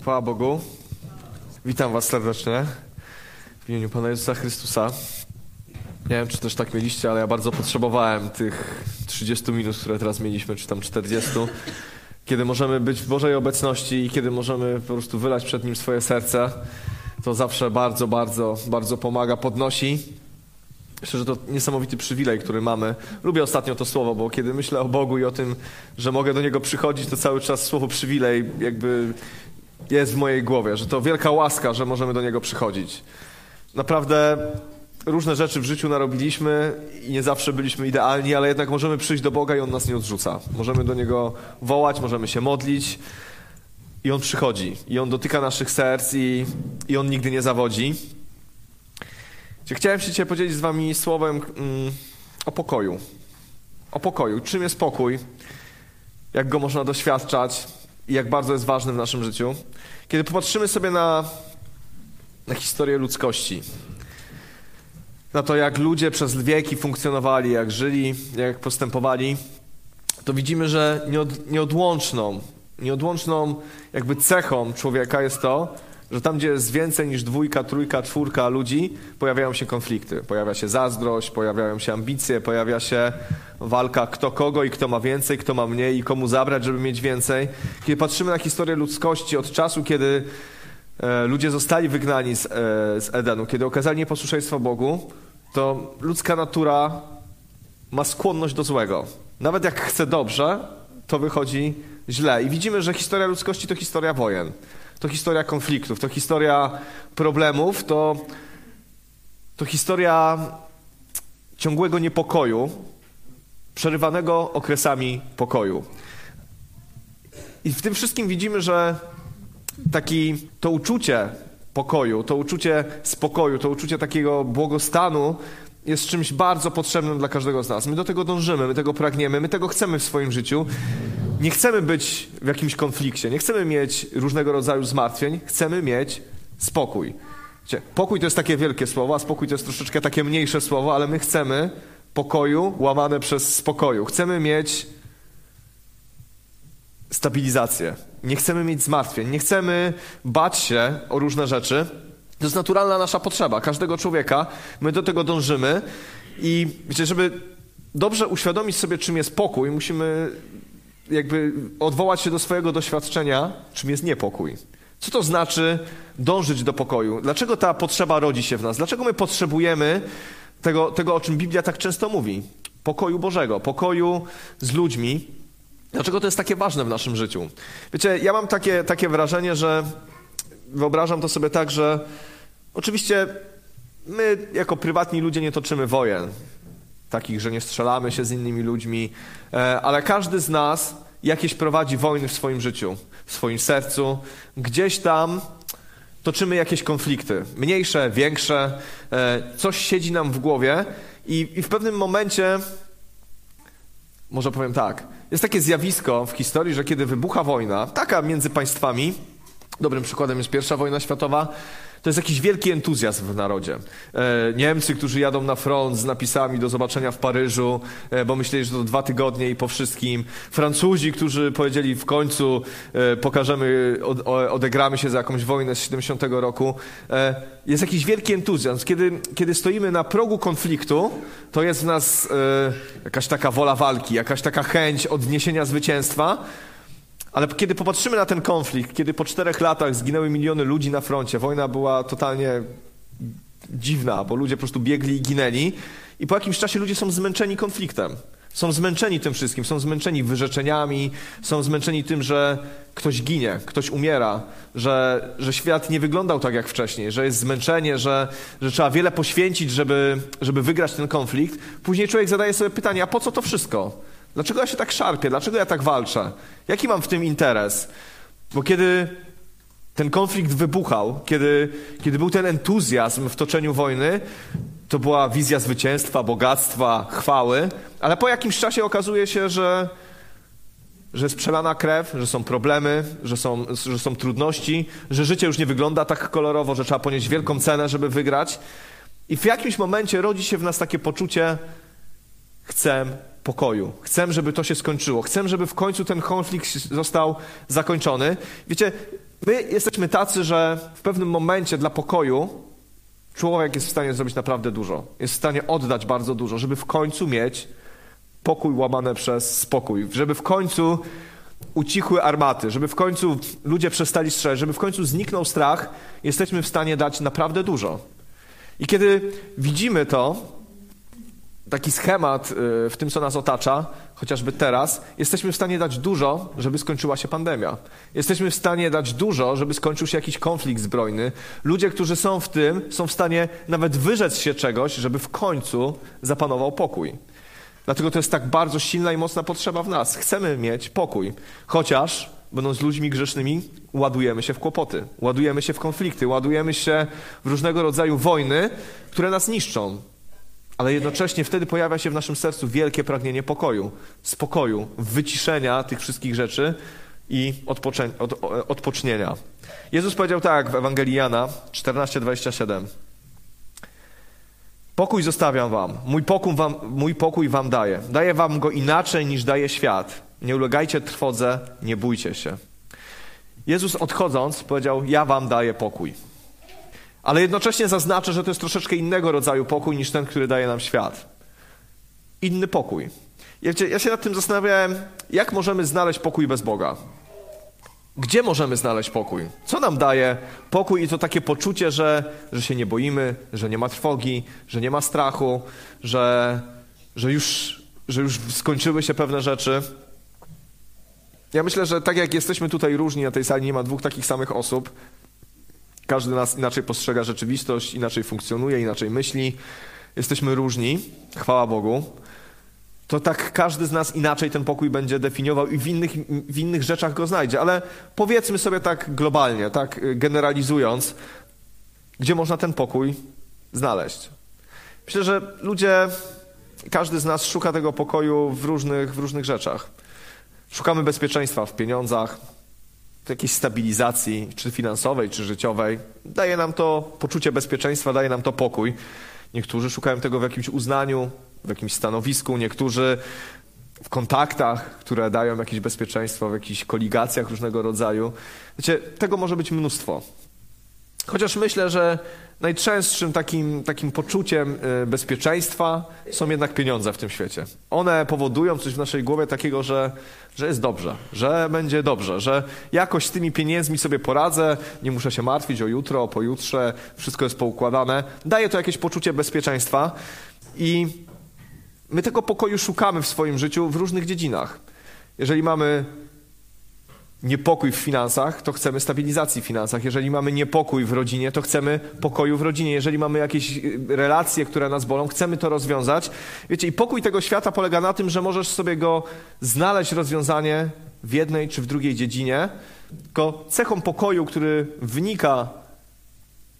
Chwała Bogu. Witam was serdecznie w imieniu Pana Jezusa Chrystusa. Nie wiem, czy też tak mieliście, ale ja bardzo potrzebowałem tych 30 minut, które teraz mieliśmy, czy tam 40, kiedy możemy być w Bożej obecności i kiedy możemy po prostu wylać przed Nim swoje serce. To zawsze bardzo, bardzo, bardzo pomaga, podnosi. Myślę, że to niesamowity przywilej, który mamy. Lubię ostatnio to słowo, bo kiedy myślę o Bogu i o tym, że mogę do Niego przychodzić, to cały czas słowo przywilej jakby jest w mojej głowie, że to wielka łaska, że możemy do Niego przychodzić. Naprawdę różne rzeczy w życiu narobiliśmy i nie zawsze byliśmy idealni, ale jednak możemy przyjść do Boga i On nas nie odrzuca. Możemy do Niego wołać, możemy się modlić i On przychodzi. I On dotyka naszych serc i On nigdy nie zawodzi. Chciałem się dzisiaj podzielić z wami słowem o pokoju. O pokoju. Czym jest pokój? Jak go można doświadczać? I jak bardzo jest ważny w naszym życiu? Kiedy popatrzymy sobie na historię ludzkości, na to, jak ludzie przez wieki funkcjonowali, jak żyli, jak postępowali, to widzimy, że nieodłączną jakby cechą człowieka jest to, że tam, gdzie jest więcej niż dwójka, trójka, czwórka ludzi, pojawiają się konflikty. Pojawia się zazdrość, pojawiają się ambicje, pojawia się walka kto kogo i kto ma więcej, kto ma mniej i komu zabrać, żeby mieć więcej. Kiedy patrzymy na historię ludzkości od czasu, kiedy ludzie zostali wygnani z Edenu, kiedy okazali nieposłuszeństwo Bogu, to ludzka natura ma skłonność do złego. Nawet jak chce dobrze, to wychodzi źle. I widzimy, że historia ludzkości to historia wojen. To historia konfliktów, to historia problemów, to historia ciągłego niepokoju, przerywanego okresami pokoju. I w tym wszystkim widzimy, że to uczucie pokoju, to uczucie spokoju, to uczucie takiego błogostanu jest czymś bardzo potrzebnym dla każdego z nas. My do tego dążymy, my tego pragniemy, my tego chcemy w swoim życiu. Nie chcemy być w jakimś konflikcie, nie chcemy mieć różnego rodzaju zmartwień, chcemy mieć spokój. Pokój to jest takie wielkie słowo, a spokój to jest troszeczkę takie mniejsze słowo, ale my chcemy pokoju łamane przez spokoju. Chcemy mieć stabilizację, nie chcemy mieć zmartwień, nie chcemy bać się o różne rzeczy. To jest naturalna nasza potrzeba, każdego człowieka. My do tego dążymy i wiecie, żeby dobrze uświadomić sobie, czym jest pokój, musimy jakby odwołać się do swojego doświadczenia, czym jest niepokój. Co to znaczy dążyć do pokoju? Dlaczego ta potrzeba rodzi się w nas? Dlaczego my potrzebujemy tego, o czym Biblia tak często mówi? Pokoju Bożego, pokoju z ludźmi. Dlaczego to jest takie ważne w naszym życiu? Wiecie, ja mam takie wrażenie, że wyobrażam to sobie tak, że oczywiście my jako prywatni ludzie nie toczymy wojen. Takich, że nie strzelamy się z innymi ludźmi, ale każdy z nas jakieś prowadzi wojny w swoim życiu, w swoim sercu. Gdzieś tam toczymy jakieś konflikty, mniejsze, większe, coś siedzi nam w głowie i w pewnym momencie, może powiem tak, jest takie zjawisko w historii, że kiedy wybucha wojna, taka między państwami, dobrym przykładem jest I wojna światowa, to jest jakiś wielki entuzjazm w narodzie. Niemcy, którzy jadą na front z napisami do zobaczenia w Paryżu, bo myśleli, że to 2 tygodnie i po wszystkim. Francuzi, którzy powiedzieli w końcu pokażemy, odegramy się za jakąś wojnę z 70 roku. Jest jakiś wielki entuzjazm. Kiedy stoimy na progu konfliktu, to jest w nas jakaś taka wola walki, jakaś taka chęć odniesienia zwycięstwa. Ale kiedy popatrzymy na ten konflikt, kiedy po 4 latach zginęły miliony ludzi na froncie, wojna była totalnie dziwna, bo ludzie po prostu biegli i ginęli i po jakimś czasie ludzie są zmęczeni konfliktem. Są zmęczeni tym wszystkim, są zmęczeni wyrzeczeniami, są zmęczeni tym, że ktoś ginie, ktoś umiera, że świat nie wyglądał tak jak wcześniej, że jest zmęczenie, że trzeba wiele poświęcić, żeby wygrać ten konflikt. Później człowiek zadaje sobie pytanie, a po co to wszystko? Dlaczego ja się tak szarpię? Dlaczego ja tak walczę? Jaki mam w tym interes? Bo kiedy ten konflikt wybuchał, kiedy był ten entuzjazm w toczeniu wojny, to była wizja zwycięstwa, bogactwa, chwały, ale po jakimś czasie okazuje się, że jest przelana krew, że są problemy, że są trudności, że życie już nie wygląda tak kolorowo, że trzeba ponieść wielką cenę, żeby wygrać. I w jakimś momencie rodzi się w nas takie poczucie, chcę pokoju. Chcę, żeby to się skończyło. Chcę, żeby w końcu ten konflikt został zakończony. Wiecie, My jesteśmy tacy, że w pewnym momencie dla pokoju człowiek jest w stanie zrobić naprawdę dużo. Jest w stanie oddać bardzo dużo, żeby w końcu mieć pokój łamane przez spokój. Żeby w końcu ucichły armaty, żeby w końcu ludzie przestali strzelać, żeby w końcu zniknął strach. Jesteśmy w stanie dać naprawdę dużo. I kiedy widzimy to, taki schemat w tym, co nas otacza, chociażby teraz, jesteśmy w stanie dać dużo, żeby skończyła się pandemia. Jesteśmy w stanie dać dużo, żeby skończył się jakiś konflikt zbrojny. Ludzie, którzy są w tym, są w stanie nawet wyrzec się czegoś, żeby w końcu zapanował pokój. Dlatego to jest tak bardzo silna i mocna potrzeba w nas. Chcemy mieć pokój, chociaż będąc ludźmi grzesznymi, ładujemy się w kłopoty, ładujemy się w konflikty, ładujemy się w różnego rodzaju wojny, które nas niszczą. Ale jednocześnie wtedy pojawia się w naszym sercu wielkie pragnienie pokoju, spokoju, wyciszenia tych wszystkich rzeczy i odpocznienia. Jezus powiedział tak w Ewangelii Jana 14:27. Pokój zostawiam wam, mój pokój wam daję. Daję wam go inaczej niż daje świat. Nie ulegajcie trwodze, nie bójcie się. Jezus odchodząc powiedział, ja wam daję pokój. Ale jednocześnie zaznaczę, że to jest troszeczkę innego rodzaju pokój niż ten, który daje nam świat. Inny pokój. Ja się nad tym zastanawiałem, jak możemy znaleźć pokój bez Boga. Gdzie możemy znaleźć pokój? Co nam daje pokój i to takie poczucie, że się nie boimy, że nie ma trwogi, że nie ma strachu, że już skończyły się pewne rzeczy. Ja myślę, że tak jak jesteśmy tutaj różni na tej sali, nie ma dwóch takich samych osób. Każdy nas inaczej postrzega rzeczywistość, inaczej funkcjonuje, inaczej myśli. Jesteśmy różni, chwała Bogu. To tak każdy z nas inaczej ten pokój będzie definiował i w innych rzeczach go znajdzie. Ale powiedzmy sobie tak globalnie, tak generalizując, gdzie można ten pokój znaleźć. Myślę, że ludzie, każdy z nas szuka tego pokoju w różnych rzeczach. Szukamy bezpieczeństwa w pieniądzach, w jakiejś stabilizacji, czy finansowej, czy życiowej. Daje nam to poczucie bezpieczeństwa, daje nam to pokój. Niektórzy szukają tego w jakimś uznaniu, w jakimś stanowisku, niektórzy w kontaktach, które dają jakieś bezpieczeństwo, w jakichś koligacjach różnego rodzaju. Wiecie, tego może być mnóstwo. Chociaż myślę, że najczęstszym takim poczuciem bezpieczeństwa są jednak pieniądze w tym świecie. One powodują coś w naszej głowie takiego, że jest dobrze, że będzie dobrze, że jakoś z tymi pieniędzmi sobie poradzę, nie muszę się martwić o jutro, o pojutrze, wszystko jest poukładane. Daje to jakieś poczucie bezpieczeństwa i my tego pokoju szukamy w swoim życiu w różnych dziedzinach. Jeżeli mamy niepokój w finansach, to chcemy stabilizacji w finansach. Jeżeli mamy niepokój w rodzinie, to chcemy pokoju w rodzinie. Jeżeli mamy jakieś relacje, które nas bolą, chcemy to rozwiązać. Wiecie, i pokój tego świata polega na tym, że możesz sobie go znaleźć rozwiązanie w jednej czy w drugiej dziedzinie. Tylko cechą pokoju, który wynika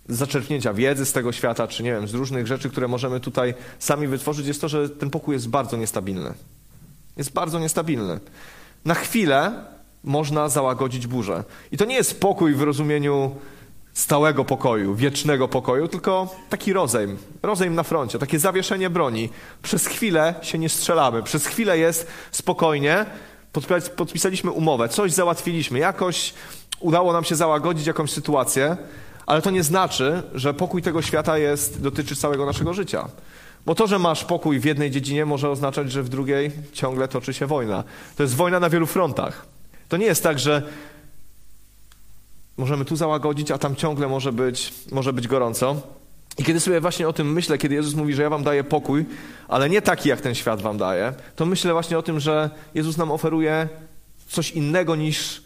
z zaczerpnięcia wiedzy z tego świata, czy nie wiem, z różnych rzeczy, które możemy tutaj sami wytworzyć, jest to, że ten pokój jest bardzo niestabilny. Jest bardzo niestabilny. Na chwilę można załagodzić burzę. I to nie jest pokój w rozumieniu stałego pokoju, wiecznego pokoju, tylko taki rozejm na froncie, takie zawieszenie broni. Przez chwilę się nie strzelamy, przez chwilę jest spokojnie, podpisaliśmy umowę, coś załatwiliśmy, jakoś udało nam się załagodzić jakąś sytuację, ale to nie znaczy, że pokój tego świata dotyczy całego naszego życia. Bo to, że masz pokój w jednej dziedzinie, może oznaczać, że w drugiej ciągle toczy się wojna. To jest wojna na wielu frontach. To nie jest tak, że możemy tu załagodzić, a tam ciągle może być gorąco. I kiedy sobie właśnie o tym myślę, kiedy Jezus mówi, że ja wam daję pokój, ale nie taki, jak ten świat wam daje, to myślę właśnie o tym, że Jezus nam oferuje coś innego niż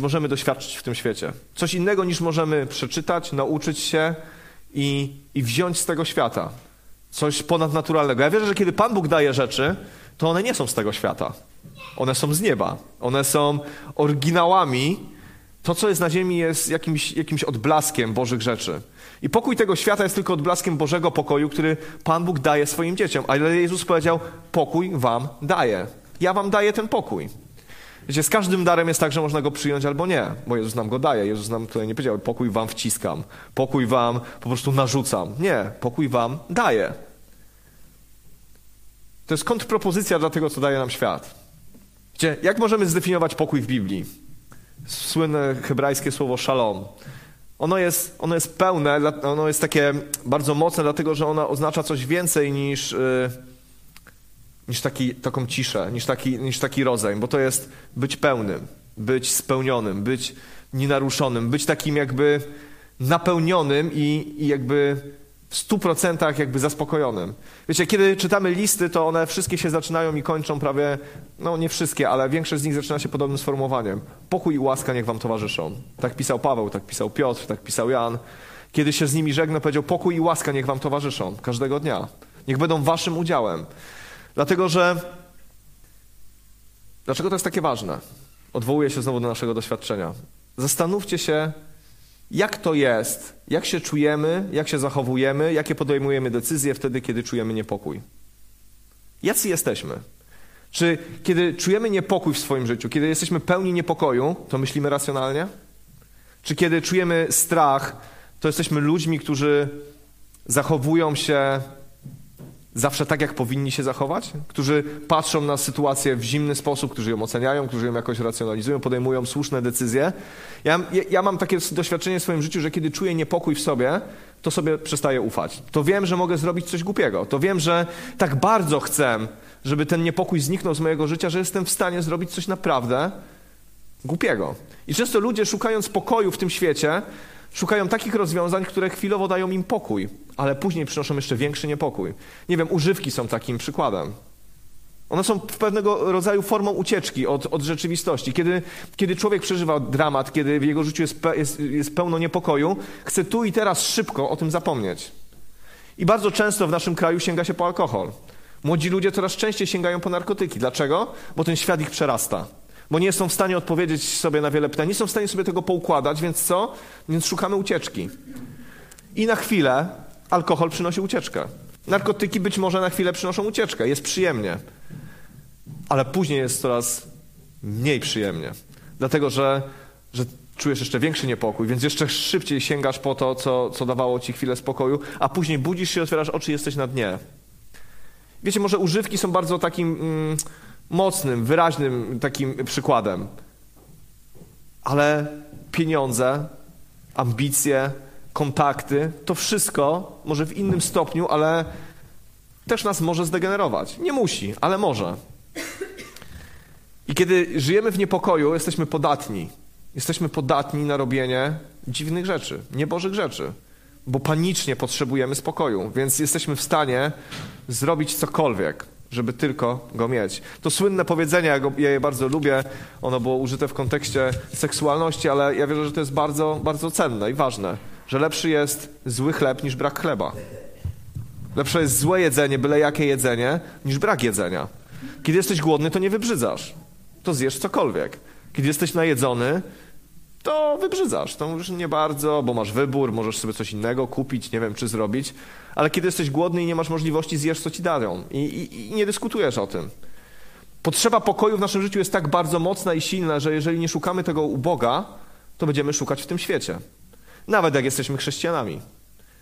możemy doświadczyć w tym świecie. Coś innego niż możemy przeczytać, nauczyć się i wziąć z tego świata. Coś ponadnaturalnego. Ja wierzę, że kiedy Pan Bóg daje rzeczy, to one nie są z tego świata. One są z nieba. One są oryginałami. To, co jest na ziemi, jest jakimś odblaskiem Bożych rzeczy. I pokój tego świata jest tylko odblaskiem Bożego pokoju, który Pan Bóg daje swoim dzieciom. Ale Jezus powiedział, pokój wam daję. Ja wam daję ten pokój. Wiecie, z każdym darem jest tak, że można go przyjąć albo nie, bo Jezus nam go daje. Jezus nam tutaj nie powiedział, pokój wam wciskam, pokój wam po prostu narzucam. Nie, pokój wam daje. To jest kontrpropozycja dla tego, co daje nam świat. Wiecie, jak możemy zdefiniować pokój w Biblii? słynne hebrajskie słowo szalom. Ono jest pełne, ono jest takie bardzo mocne, dlatego że ono oznacza coś więcej niż taką ciszę, niż taki rodzaj, bo to jest być pełnym, być spełnionym, być nienaruszonym, być takim jakby napełnionym i jakby w 100% jakby zaspokojonym. Wiecie, kiedy czytamy listy, to one wszystkie się zaczynają i kończą prawie, no nie wszystkie, ale większość z nich zaczyna się podobnym sformułowaniem. Pokój i łaska niech wam towarzyszą. Tak pisał Paweł, tak pisał Piotr, tak pisał Jan. Kiedy się z nimi żegnał, powiedział: pokój i łaska niech wam towarzyszą każdego dnia. Niech będą waszym udziałem. Dlaczego to jest takie ważne? Odwołuję się znowu do naszego doświadczenia. Zastanówcie się, jak to jest, jak się czujemy, jak się zachowujemy, jakie podejmujemy decyzje wtedy, kiedy czujemy niepokój. Jacy jesteśmy? Czy kiedy czujemy niepokój w swoim życiu, kiedy jesteśmy pełni niepokoju, to myślimy racjonalnie? Czy kiedy czujemy strach, to jesteśmy ludźmi, którzy zachowują się zawsze tak, jak powinni się zachować? Którzy patrzą na sytuację w zimny sposób, którzy ją oceniają, którzy ją jakoś racjonalizują, podejmują słuszne decyzje. Ja mam takie doświadczenie w swoim życiu, że kiedy czuję niepokój w sobie, to sobie przestaję ufać. To wiem, że mogę zrobić coś głupiego. To wiem, że tak bardzo chcę, żeby ten niepokój zniknął z mojego życia, że jestem w stanie zrobić coś naprawdę głupiego. I często ludzie, szukając pokoju w tym świecie, szukają takich rozwiązań, które chwilowo dają im pokój, ale później przynoszą jeszcze większy niepokój. Nie wiem, używki są takim przykładem. One są pewnego rodzaju formą ucieczki od rzeczywistości. Kiedy człowiek przeżywa dramat, kiedy w jego życiu jest pełno niepokoju, chce tu i teraz szybko o tym zapomnieć. I bardzo często w naszym kraju sięga się po alkohol. Młodzi ludzie coraz częściej sięgają po narkotyki. Dlaczego? Bo ten świat ich przerasta. Bo nie są w stanie odpowiedzieć sobie na wiele pytań, nie są w stanie sobie tego poukładać, więc co? Więc szukamy ucieczki. I na chwilę alkohol przynosi ucieczkę. Narkotyki być może na chwilę przynoszą ucieczkę, jest przyjemnie. Ale później jest coraz mniej przyjemnie. Dlatego, że czujesz jeszcze większy niepokój, więc jeszcze szybciej sięgasz po to, co dawało ci chwilę spokoju, a później budzisz się, otwierasz oczy i jesteś na dnie. Wiecie, może używki są bardzo takim mocnym, wyraźnym takim przykładem. Ale pieniądze, ambicje, kontakty, to wszystko może w innym stopniu, ale też nas może zdegenerować. Nie musi, ale może. I kiedy żyjemy w niepokoju, jesteśmy podatni. Jesteśmy podatni na robienie dziwnych rzeczy, niebożych rzeczy, bo panicznie potrzebujemy spokoju, więc jesteśmy w stanie zrobić cokolwiek, żeby tylko go mieć. To słynne powiedzenie, ja je bardzo lubię, ono było użyte w kontekście seksualności, ale ja wierzę, że to jest bardzo, bardzo cenne i ważne, że lepszy jest zły chleb niż brak chleba. Lepsze jest złe jedzenie, byle jakie jedzenie, niż brak jedzenia. Kiedy jesteś głodny, to nie wybrzydzasz, to zjesz cokolwiek. Kiedy jesteś najedzony, to wybrzydzasz, to już nie bardzo, bo masz wybór, możesz sobie coś innego kupić, nie wiem, czy zrobić, ale kiedy jesteś głodny i nie masz możliwości, zjesz, co ci dają i nie dyskutujesz o tym. Potrzeba pokoju w naszym życiu jest tak bardzo mocna i silna, że jeżeli nie szukamy tego u Boga, to będziemy szukać w tym świecie. Nawet jak jesteśmy chrześcijanami.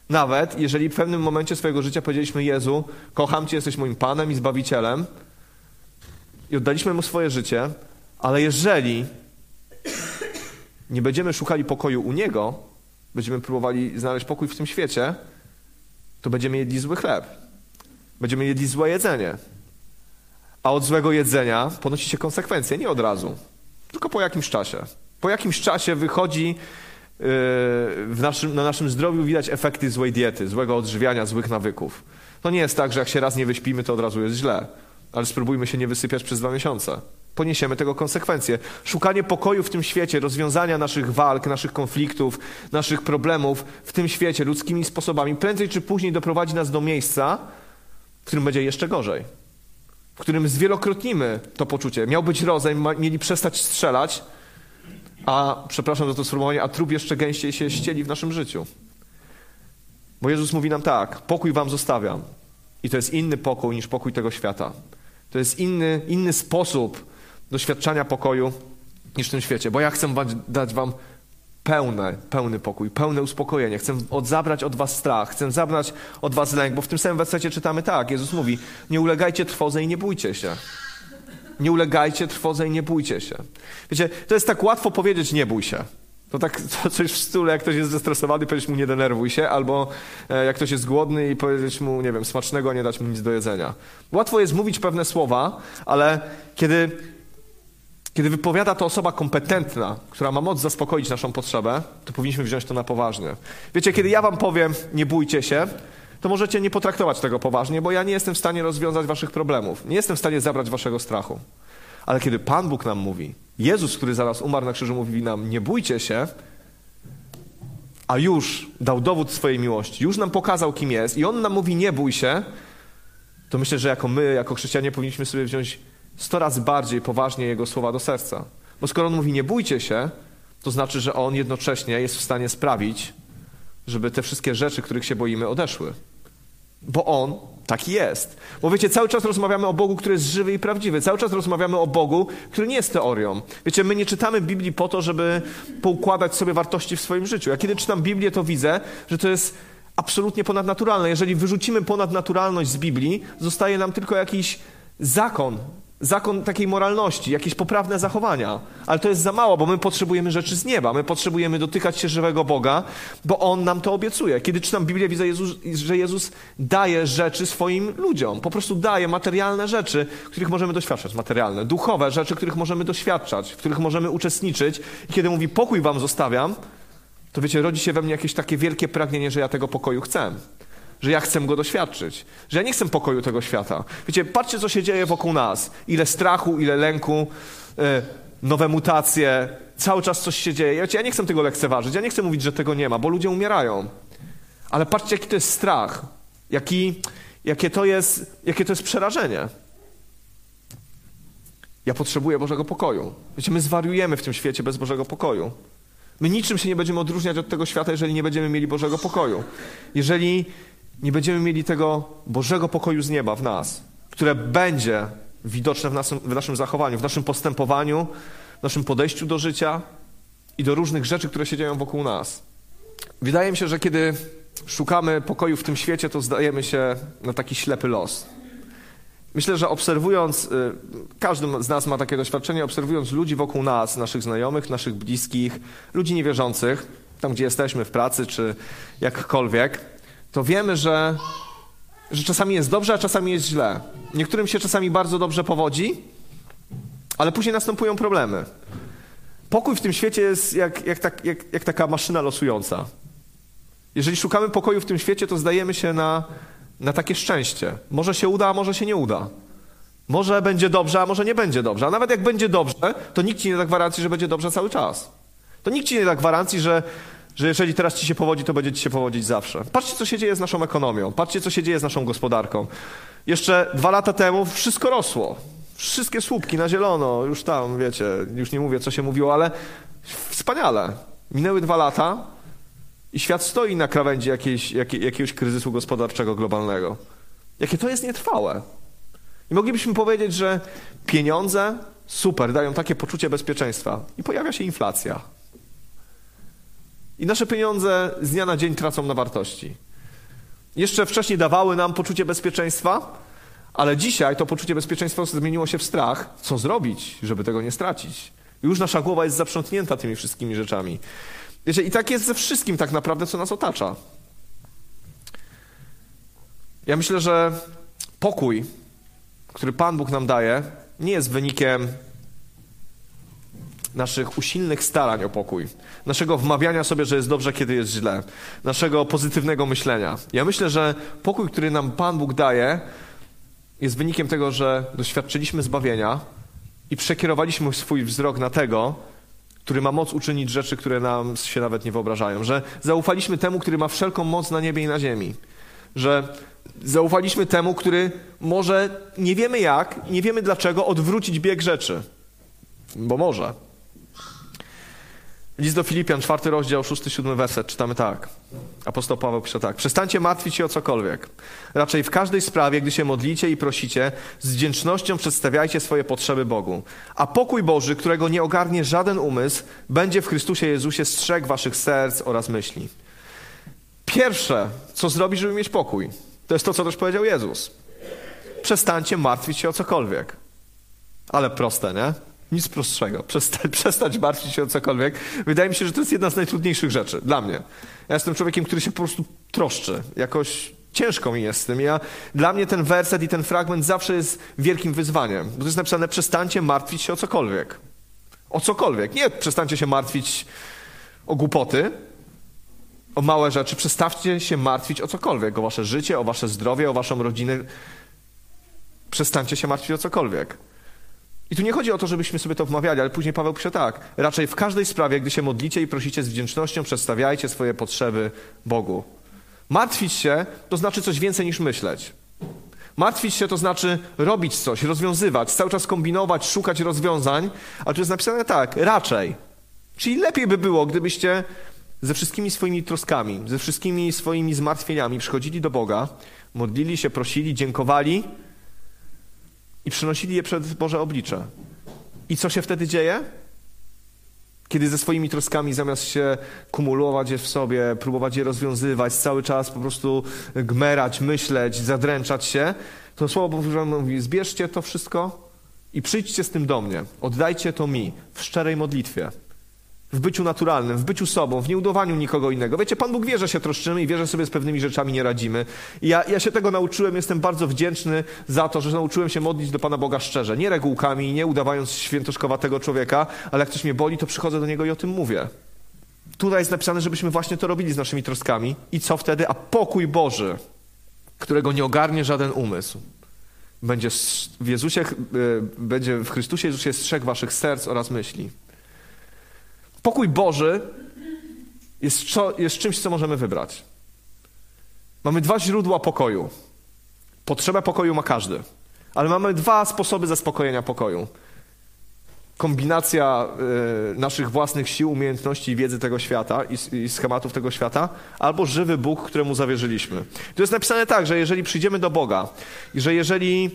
Nawet jeżeli w pewnym momencie swojego życia powiedzieliśmy: Jezu, kocham Cię, jesteś moim Panem i Zbawicielem, i oddaliśmy Mu swoje życie, ale jeżeli nie będziemy szukali pokoju u Niego, będziemy próbowali znaleźć pokój w tym świecie, to będziemy jedli zły chleb. Będziemy jedli złe jedzenie. A od złego jedzenia ponosi się konsekwencje, nie od razu, tylko po jakimś czasie. Po jakimś czasie wychodzi na naszym zdrowiu widać efekty złej diety, złego odżywiania, złych nawyków. To nie jest tak, że jak się raz nie wyśpimy, to od razu jest źle. Ale spróbujmy się nie wysypiać przez 2 miesiące. Poniesiemy tego konsekwencje. Szukanie pokoju w tym świecie, rozwiązania naszych walk, naszych konfliktów, naszych problemów w tym świecie ludzkimi sposobami prędzej czy później doprowadzi nas do miejsca, w którym będzie jeszcze gorzej. W którym zwielokrotnimy to poczucie. Miał być rodzaj, mieli przestać strzelać, a, przepraszam za to sformułowanie, a trup jeszcze gęściej się ścieli w naszym życiu. Bo Jezus mówi nam tak: pokój wam zostawiam. I to jest inny pokój niż pokój tego świata. To jest inny sposób doświadczania pokoju niż w tym świecie, bo ja chcę dać wam pełny pokój, pełne uspokojenie. Chcę zabrać od was strach, chcę zabrać od was lęk, bo w tym samym wersecie czytamy tak, Jezus mówi: nie ulegajcie trwodze i nie bójcie się. nie ulegajcie trwodze i nie bójcie się. Wiecie, to jest tak łatwo powiedzieć, nie bój się. To tak to coś w stylu, jak ktoś jest zestresowany, powiedzieć mu nie denerwuj się, albo jak ktoś jest głodny i powiedzieć mu, nie wiem, smacznego, nie dać mu nic do jedzenia. Łatwo jest mówić pewne słowa, ale kiedy wypowiada to osoba kompetentna, która ma moc zaspokoić naszą potrzebę, to powinniśmy wziąć to na poważnie. Wiecie, kiedy ja wam powiem, nie bójcie się, to możecie nie potraktować tego poważnie, bo ja nie jestem w stanie rozwiązać waszych problemów. Nie jestem w stanie zabrać waszego strachu. Ale kiedy Pan Bóg nam mówi, Jezus, który zaraz umarł na krzyżu, mówi nam, nie bójcie się, a już dał dowód swojej miłości, już nam pokazał, kim jest i On nam mówi, nie bój się, to myślę, że jako chrześcijanie powinniśmy sobie wziąć 100 razy bardziej poważnie Jego słowa do serca. Bo skoro On mówi, nie bójcie się, to znaczy, że On jednocześnie jest w stanie sprawić, żeby te wszystkie rzeczy, których się boimy, odeszły. Bo On taki jest. Bo wiecie, cały czas rozmawiamy o Bogu, który jest żywy i prawdziwy. Cały czas rozmawiamy o Bogu, który nie jest teorią. Wiecie, my nie czytamy Biblii po to, żeby poukładać sobie wartości w swoim życiu. Ja kiedy czytam Biblię, to widzę, że to jest absolutnie ponadnaturalne. Jeżeli wyrzucimy ponadnaturalność z Biblii, zostaje nam tylko jakiś zakon takiej moralności, jakieś poprawne zachowania. Ale to jest za mało, bo my potrzebujemy rzeczy z nieba. My potrzebujemy dotykać się żywego Boga, bo On nam to obiecuje. Kiedy czytam Biblię, widzę, że Jezus daje rzeczy swoim ludziom. Po prostu daje materialne rzeczy, których możemy doświadczać. Materialne, duchowe rzeczy, których możemy doświadczać, w których możemy uczestniczyć. I kiedy mówi, pokój wam zostawiam, to wiecie, rodzi się we mnie jakieś takie wielkie pragnienie, że ja tego pokoju chcę. Że ja chcę go doświadczyć, że ja nie chcę pokoju tego świata. Wiecie, patrzcie, co się dzieje wokół nas. Ile strachu, ile lęku, nowe mutacje, cały czas coś się dzieje. Wiecie, ja nie chcę tego lekceważyć, ja nie chcę mówić, że tego nie ma, bo ludzie umierają. Ale patrzcie, jaki to jest strach, jakie to jest przerażenie. Ja potrzebuję Bożego pokoju. Wiecie, my zwariujemy w tym świecie bez Bożego pokoju. My niczym się nie będziemy odróżniać od tego świata, jeżeli nie będziemy mieli Bożego pokoju. Jeżeli nie będziemy mieli tego Bożego pokoju z nieba w nas, które będzie widoczne w naszym zachowaniu, w naszym postępowaniu, w naszym podejściu do życia i do różnych rzeczy, które się dzieją wokół nas. Wydaje mi się, że kiedy szukamy pokoju w tym świecie, to zdajemy się na taki ślepy los. Myślę, że obserwując, każdy z nas ma takie doświadczenie, obserwując ludzi wokół nas, naszych znajomych, naszych bliskich, ludzi niewierzących, tam gdzie jesteśmy, w pracy czy jakkolwiek, to wiemy, że czasami jest dobrze, a czasami jest źle. Niektórym się czasami bardzo dobrze powodzi, ale później następują problemy. Pokój w tym świecie jest jak taka maszyna losująca. Jeżeli szukamy pokoju w tym świecie, to zdajemy się na takie szczęście. Może się uda, a może się nie uda. Może będzie dobrze, a może nie będzie dobrze. A nawet jak będzie dobrze, to nikt ci nie da gwarancji, że będzie dobrze cały czas. To nikt ci nie da gwarancji, że jeżeli teraz ci się powodzi, to będzie ci się powodzić zawsze. Patrzcie, co się dzieje z naszą ekonomią. Patrzcie, co się dzieje z naszą gospodarką. Jeszcze 2 lata temu wszystko rosło. Wszystkie słupki na zielono. Już tam, wiecie, już nie mówię, co się mówiło, ale wspaniale. Minęły 2 lata, i świat stoi na krawędzi jakiegoś kryzysu gospodarczego globalnego. Jakie to jest nietrwałe. I moglibyśmy powiedzieć, że pieniądze super, dają takie poczucie bezpieczeństwa. I pojawia się inflacja. I nasze pieniądze z dnia na dzień tracą na wartości. Jeszcze wcześniej dawały nam poczucie bezpieczeństwa, ale dzisiaj to poczucie bezpieczeństwa zmieniło się w strach. Co zrobić, żeby tego nie stracić? I już nasza głowa jest zaprzątnięta tymi wszystkimi rzeczami. Wiecie, i tak jest ze wszystkim tak naprawdę, co nas otacza. Ja myślę, że pokój, który Pan Bóg nam daje, nie jest wynikiem naszych usilnych starań o pokój, naszego wmawiania sobie, że jest dobrze, kiedy jest źle, naszego pozytywnego myślenia. Ja myślę, że pokój, który nam Pan Bóg daje, jest wynikiem tego, że doświadczyliśmy zbawienia i przekierowaliśmy swój wzrok na tego, który ma moc uczynić rzeczy, które nam się nawet nie wyobrażają. Że zaufaliśmy temu, który ma wszelką moc na niebie i na ziemi. Że zaufaliśmy temu, który może, nie wiemy jak, nie wiemy dlaczego, odwrócić bieg rzeczy. Bo może. List do Filipian, 4 rozdział, 6-7 werset, czytamy tak. Apostoł Paweł pisze tak. Przestańcie martwić się o cokolwiek. Raczej w każdej sprawie, gdy się modlicie i prosicie, z wdzięcznością przedstawiajcie swoje potrzeby Bogu. A pokój Boży, którego nie ogarnie żaden umysł, będzie w Chrystusie Jezusie strzegł waszych serc oraz myśli. Pierwsze, co zrobić, żeby mieć pokój, to jest to, co też powiedział Jezus. Przestańcie martwić się o cokolwiek. Ale proste, nie? Nic prostszego. Przestać martwić się o cokolwiek. Wydaje mi się, że to jest jedna z najtrudniejszych rzeczy dla mnie. Ja jestem człowiekiem, który się po prostu troszczy. Jakoś ciężko mi jest z tym. Dla mnie ten werset i ten fragment zawsze jest wielkim wyzwaniem. Bo to jest napisane, przestańcie martwić się o cokolwiek. O cokolwiek. Nie przestańcie się martwić o głupoty, o małe rzeczy. Przestawcie się martwić o cokolwiek. O wasze życie, o wasze zdrowie, o waszą rodzinę. Przestańcie się martwić o cokolwiek. I tu nie chodzi o to, żebyśmy sobie to wmawiali, ale później Paweł pisze tak. Raczej w każdej sprawie, gdy się modlicie i prosicie z wdzięcznością, przedstawiajcie swoje potrzeby Bogu. Martwić się to znaczy coś więcej niż myśleć. Martwić się to znaczy robić coś, rozwiązywać, cały czas kombinować, szukać rozwiązań. A tu jest napisane tak, raczej. Czyli lepiej by było, gdybyście ze wszystkimi swoimi troskami, ze wszystkimi swoimi zmartwieniami przychodzili do Boga, modlili się, prosili, dziękowali i przynosili je przed Boże oblicze. I co się wtedy dzieje? Kiedy ze swoimi troskami, zamiast się kumulować je w sobie, próbować je rozwiązywać, cały czas po prostu gmerać, myśleć, zadręczać się, to Słowo Boże mówi, zbierzcie to wszystko i przyjdźcie z tym do mnie. Oddajcie to mi w szczerej modlitwie, w byciu naturalnym, w byciu sobą, w nieudawaniu nikogo innego. Wiecie, Pan Bóg wie, że się troszczymy i wie, że sobie z pewnymi rzeczami nie radzimy. I ja się tego nauczyłem, jestem bardzo wdzięczny za to, że nauczyłem się modlić do Pana Boga szczerze. Nie regułkami, nie udawając świętoszkowatego człowieka, ale jak coś mnie boli, to przychodzę do Niego i o tym mówię. Tutaj jest napisane, żebyśmy właśnie to robili z naszymi troskami. I co wtedy? A pokój Boży, którego nie ogarnie żaden umysł, będzie w Chrystusie Jezusie strzegł waszych serc oraz myśli. Pokój Boży jest czymś, co możemy wybrać. Mamy dwa źródła pokoju. Potrzebę pokoju ma każdy, ale mamy dwa sposoby zaspokojenia pokoju. Kombinacja naszych własnych sił, umiejętności i wiedzy tego świata i schematów tego świata, albo żywy Bóg, któremu zawierzyliśmy. To jest napisane tak, że jeżeli przyjdziemy do Boga i że jeżeli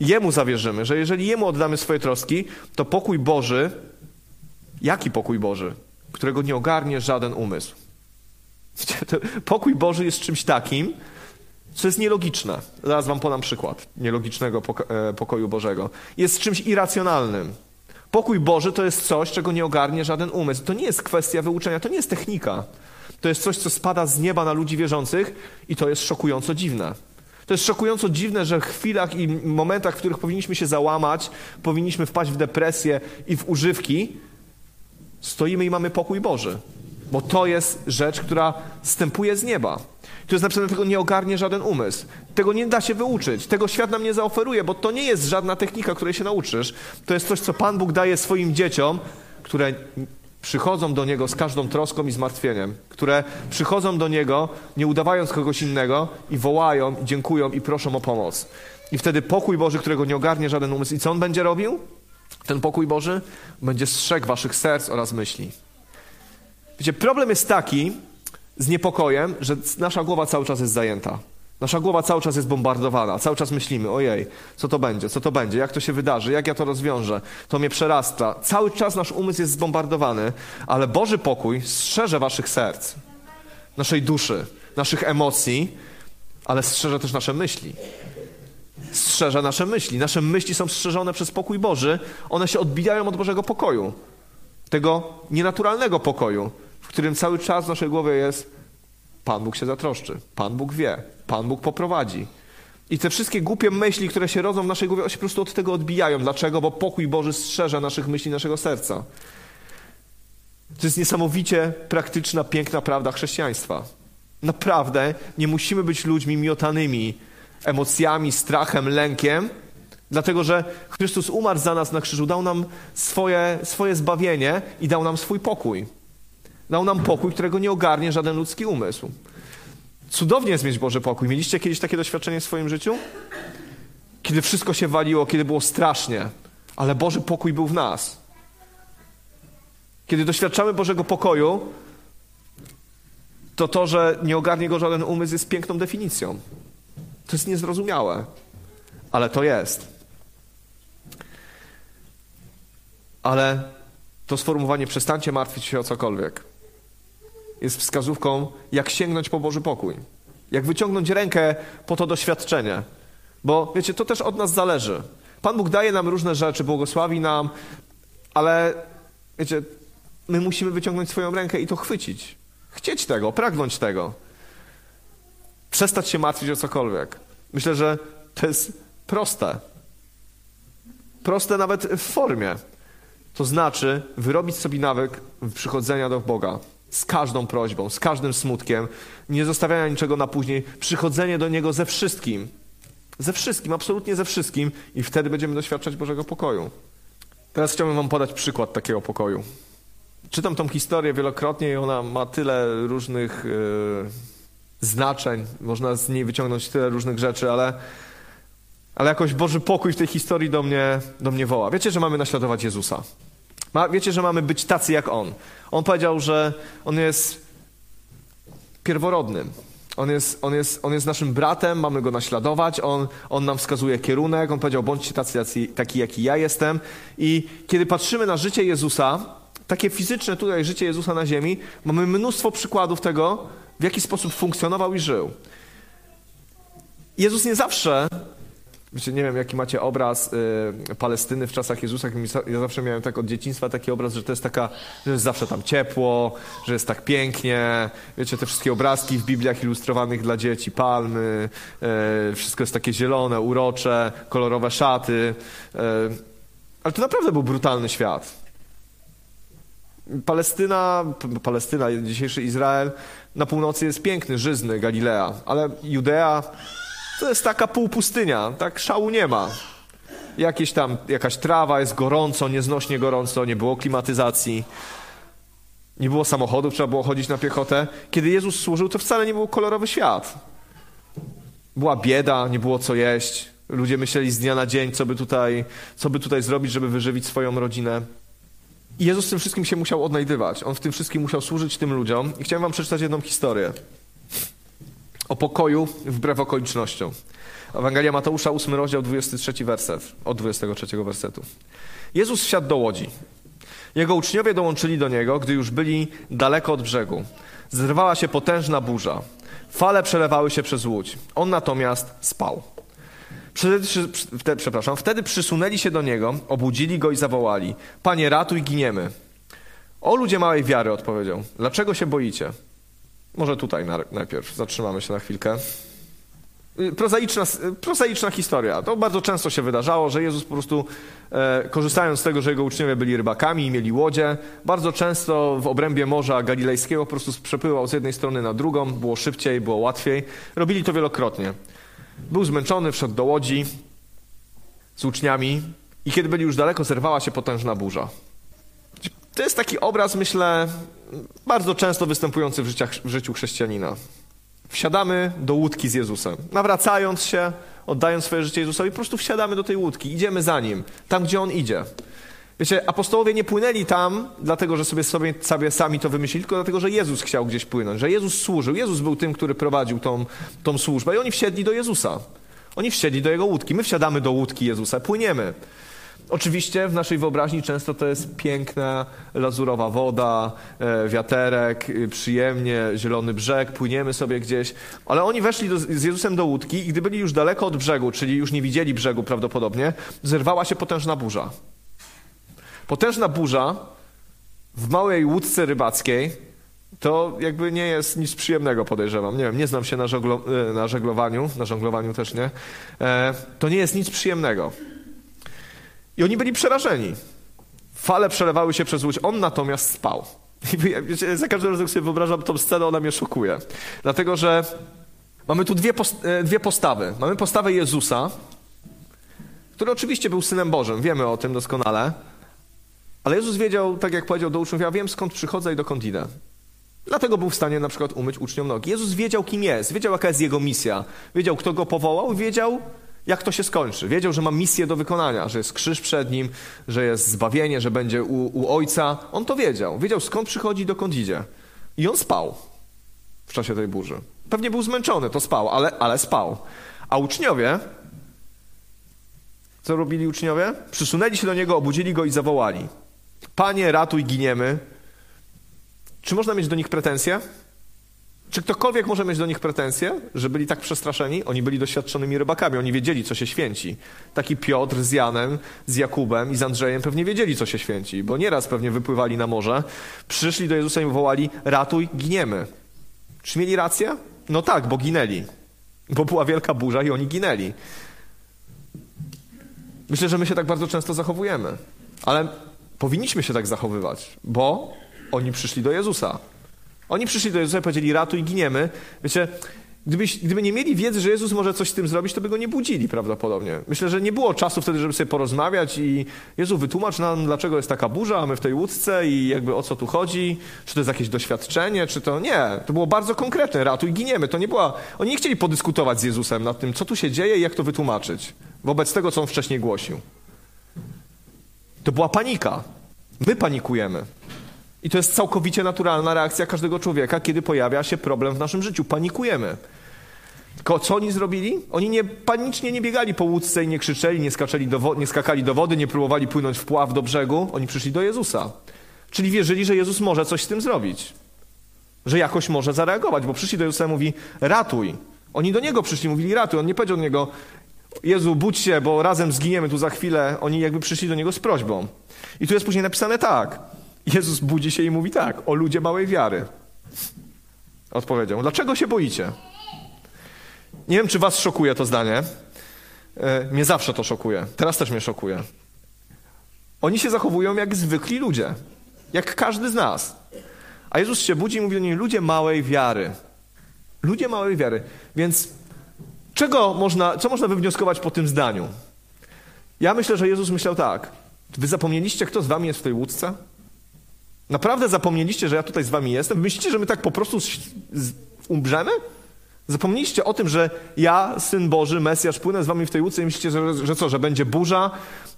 Jemu zawierzymy, że jeżeli Jemu oddamy swoje troski, to pokój Boży. Jaki pokój Boży, którego nie ogarnie żaden umysł? Pokój Boży jest czymś takim, co jest nielogiczne. Zaraz wam podam przykład nielogicznego pokoju Bożego. Jest czymś irracjonalnym. Pokój Boży to jest coś, czego nie ogarnie żaden umysł. To nie jest kwestia wyuczenia, to nie jest technika. To jest coś, co spada z nieba na ludzi wierzących i to jest szokująco dziwne. To jest szokująco dziwne, że w chwilach i momentach, w których powinniśmy się załamać, powinniśmy wpaść w depresję i w używki, stoimy i mamy pokój Boży, bo to jest rzecz, która zstępuje z nieba. To jest napisane, tego nie ogarnie żaden umysł. Tego nie da się wyuczyć, tego świat nam nie zaoferuje, bo to nie jest żadna technika, której się nauczysz. To jest coś, co Pan Bóg daje swoim dzieciom, które przychodzą do Niego z każdą troską i zmartwieniem, które przychodzą do Niego, nie udawając kogoś innego i wołają, i dziękują i proszą o pomoc. I wtedy pokój Boży, którego nie ogarnie żaden umysł. I co On będzie robił? Ten pokój Boży będzie strzegł waszych serc oraz myśli. Wiecie, problem jest taki z niepokojem, że nasza głowa cały czas jest zajęta. Nasza głowa cały czas jest bombardowana. Cały czas myślimy, ojej, co to będzie, jak to się wydarzy, jak ja to rozwiążę, to mnie przerasta. Cały czas nasz umysł jest zbombardowany, ale Boży pokój strzeże waszych serc, naszej duszy, naszych emocji, ale strzeże też nasze myśli. Strzeże nasze myśli. Nasze myśli są strzeżone przez pokój Boży. One się odbijają od Bożego pokoju. Tego nienaturalnego pokoju, w którym cały czas w naszej głowie jest Pan Bóg się zatroszczy, Pan Bóg wie, Pan Bóg poprowadzi. I te wszystkie głupie myśli, które się rodzą w naszej głowie, one się po prostu od tego odbijają. Dlaczego? Bo pokój Boży strzeże naszych myśli, naszego serca. To jest niesamowicie praktyczna, piękna prawda chrześcijaństwa. Naprawdę nie musimy być ludźmi miotanymi emocjami, strachem, lękiem, dlatego że Chrystus umarł za nas na krzyżu, dał nam swoje zbawienie i dał nam swój pokój. Dał nam pokój, którego nie ogarnie żaden ludzki umysł. Cudownie jest mieć Boży pokój. Mieliście kiedyś takie doświadczenie w swoim życiu? Kiedy wszystko się waliło, kiedy było strasznie, ale Boży pokój był w nas. Kiedy doświadczamy Bożego pokoju, to, że nie ogarnie go żaden umysł, jest piękną definicją. To jest niezrozumiałe, ale to jest. Ale to sformułowanie przestańcie martwić się o cokolwiek jest wskazówką, jak sięgnąć po Boży pokój. Jak wyciągnąć rękę po to doświadczenie. Bo wiecie, to też od nas zależy. Pan Bóg daje nam różne rzeczy, błogosławi nam, ale wiecie, my musimy wyciągnąć swoją rękę i to chwycić. Chcieć tego, pragnąć tego. Przestać się martwić o cokolwiek. Myślę, że to jest proste. Proste nawet w formie. To znaczy wyrobić sobie nawyk przychodzenia do Boga. Z każdą prośbą, z każdym smutkiem, nie zostawiania niczego na później, przychodzenie do Niego ze wszystkim. Ze wszystkim, absolutnie ze wszystkim i wtedy będziemy doświadczać Bożego pokoju. Teraz chciałbym wam podać przykład takiego pokoju. Czytam tą historię wielokrotnie i ona ma tyle różnych znaczeń, można z niej wyciągnąć tyle różnych rzeczy, ale jakoś Boży pokój w tej historii do mnie woła. Wiecie, że mamy naśladować Jezusa. Wiecie, że mamy być tacy jak On. On powiedział, że On jest pierworodnym. On jest naszym bratem, mamy Go naśladować, On nam wskazuje kierunek, On powiedział, bądźcie taki, jaki ja jestem. I kiedy patrzymy na życie Jezusa, takie fizyczne tutaj życie Jezusa na ziemi, mamy mnóstwo przykładów tego, w jaki sposób funkcjonował i żył. Jezus nie zawsze... Wiecie, nie wiem, jaki macie obraz Palestyny w czasach Jezusa. Ja zawsze miałem tak od dzieciństwa taki obraz, że to jest taka, że jest zawsze tam ciepło, że jest tak pięknie. Wiecie, te wszystkie obrazki w Bibliach ilustrowanych dla dzieci, palmy, wszystko jest takie zielone, urocze, kolorowe szaty. Ale to naprawdę był brutalny świat. Palestyna, dzisiejszy Izrael, na północy jest piękny, żyzny, Galilea, ale Judea... To jest taka półpustynia, tak szału nie ma. Jakaś trawa, jest gorąco, nieznośnie gorąco, nie było klimatyzacji, nie było samochodów, trzeba było chodzić na piechotę. Kiedy Jezus służył, to wcale nie był kolorowy świat. Była bieda, nie było co jeść. Ludzie myśleli z dnia na dzień, co by tutaj zrobić, żeby wyżywić swoją rodzinę. I Jezus tym wszystkim się musiał odnajdywać. On w tym wszystkim musiał służyć tym ludziom. I chciałem wam przeczytać jedną historię o pokoju wbrew okolicznościom. Ewangelia Mateusza, 8 rozdział, 23 werset, od 23 wersetu. Jezus wsiadł do łodzi. Jego uczniowie dołączyli do Niego, gdy już byli daleko od brzegu. Zerwała się potężna burza. Fale przelewały się przez łódź. On natomiast spał. Wtedy przysunęli się do Niego, obudzili Go i zawołali: Panie, ratuj, giniemy. O ludzie małej wiary, odpowiedział. Dlaczego się boicie? Może tutaj najpierw zatrzymamy się na chwilkę. Prozaiczna historia. To bardzo często się wydarzało, że Jezus po prostu, korzystając z tego, że Jego uczniowie byli rybakami i mieli łodzie, bardzo często w obrębie Morza Galilejskiego po prostu przepływał z jednej strony na drugą, było szybciej, było łatwiej. Robili to wielokrotnie. Był zmęczony, wszedł do łodzi z uczniami i kiedy byli już daleko, zerwała się potężna burza. To jest taki obraz, myślę, bardzo często występujący w życiu chrześcijanina. Wsiadamy do łódki z Jezusem, nawracając się, oddając swoje życie Jezusowi, po prostu wsiadamy do tej łódki, idziemy za Nim, tam gdzie On idzie. Wiecie, apostołowie nie płynęli tam, dlatego że sobie sami to wymyślili, tylko dlatego, że Jezus chciał gdzieś płynąć, że Jezus służył, Jezus był tym, który prowadził tą służbę i oni wsiedli do Jezusa, oni wsiedli do Jego łódki, my wsiadamy do łódki Jezusa, płyniemy. Oczywiście w naszej wyobraźni często to jest piękna, lazurowa woda, wiaterek, przyjemnie, zielony brzeg, płyniemy sobie gdzieś. Ale oni weszli z Jezusem do łódki i gdy byli już daleko od brzegu, czyli już nie widzieli brzegu prawdopodobnie, zerwała się potężna burza. Potężna burza w małej łódce rybackiej to jakby nie jest nic przyjemnego, podejrzewam. Nie wiem, nie znam się na żonglowaniu też nie. To nie jest nic przyjemnego. I oni byli przerażeni. Fale przelewały się przez łódź. On natomiast spał. I wiecie, za każdym razem, jak sobie wyobrażam tą scenę, ona mnie szokuje. Dlatego, że mamy tu dwie postawy. Mamy postawę Jezusa, który oczywiście był Synem Bożym. Wiemy o tym doskonale. Ale Jezus wiedział, tak jak powiedział do uczniów, ja wiem skąd przychodzę i dokąd idę. Dlatego był w stanie na przykład umyć uczniom nogi. Jezus wiedział, kim jest. Wiedział, jaka jest Jego misja. Wiedział, kto Go powołał. Wiedział, jak to się skończy. Wiedział, że ma misję do wykonania, że jest krzyż przed nim, że jest zbawienie, że będzie u Ojca. On to wiedział. Wiedział, skąd przychodzi i dokąd idzie. I on spał w czasie tej burzy. Pewnie był zmęczony, to spał, ale spał. A uczniowie, co robili uczniowie? Przysunęli się do niego, obudzili go i zawołali. Panie, ratuj, giniemy. Czy można mieć do nich pretensje? Czy ktokolwiek może mieć do nich pretensje, że byli tak przestraszeni? Oni byli doświadczonymi rybakami, oni wiedzieli, co się święci. Taki Piotr z Janem, z Jakubem i z Andrzejem pewnie wiedzieli, co się święci, bo nieraz pewnie wypływali na morze, przyszli do Jezusa i wołali: ratuj, giniemy. Czy mieli rację? No tak, bo ginęli. Bo była wielka burza i oni ginęli. Myślę, że my się tak bardzo często zachowujemy. Ale powinniśmy się tak zachowywać, bo oni przyszli do Jezusa. Oni przyszli do Jezusa i powiedzieli: ratuj, giniemy. Wiecie, gdyby nie mieli wiedzy, że Jezus może coś z tym zrobić, to by go nie budzili prawdopodobnie. Myślę, że nie było czasu wtedy, żeby sobie porozmawiać i: Jezu, wytłumacz nam, dlaczego jest taka burza, a my w tej łódce i jakby o co tu chodzi. Czy to jest jakieś doświadczenie, czy to... Nie, to było bardzo konkretne. Ratuj, giniemy. To nie była... Oni nie chcieli podyskutować z Jezusem nad tym, co tu się dzieje i jak to wytłumaczyć wobec tego, co on wcześniej głosił. To była panika. My panikujemy. I to jest całkowicie naturalna reakcja każdego człowieka, kiedy pojawia się problem w naszym życiu. Panikujemy. Tylko co oni zrobili? Oni panicznie nie biegali po łódce i nie krzyczeli, nie skakali do wody, nie próbowali płynąć w pław do brzegu. Oni przyszli do Jezusa. Czyli wierzyli, że Jezus może coś z tym zrobić. Że jakoś może zareagować, bo przyszli do Jezusa i mówi: ratuj. Oni do Niego przyszli, mówili: ratuj. On nie powiedział do Niego: Jezu, budź się, bo razem zginiemy tu za chwilę. Oni jakby przyszli do Niego z prośbą. I tu jest później napisane tak. Jezus budzi się i mówi tak: o ludzie małej wiary. Odpowiedział: dlaczego się boicie? Nie wiem, czy was szokuje to zdanie. Mnie zawsze to szokuje. Teraz też mnie szokuje. Oni się zachowują jak zwykli ludzie. Jak każdy z nas. A Jezus się budzi i mówi do nich: ludzie małej wiary. Ludzie małej wiary. Więc co można wywnioskować po tym zdaniu? Ja myślę, że Jezus myślał tak: wy zapomnieliście, kto z wami jest w tej łódce? Naprawdę zapomnieliście, że ja tutaj z wami jestem? Myślicie, że my tak po prostu umrzemy? Zapomnieliście o tym, że ja, Syn Boży, Mesjasz, płynę z wami w tej łódce i myślicie, że co, że będzie burza,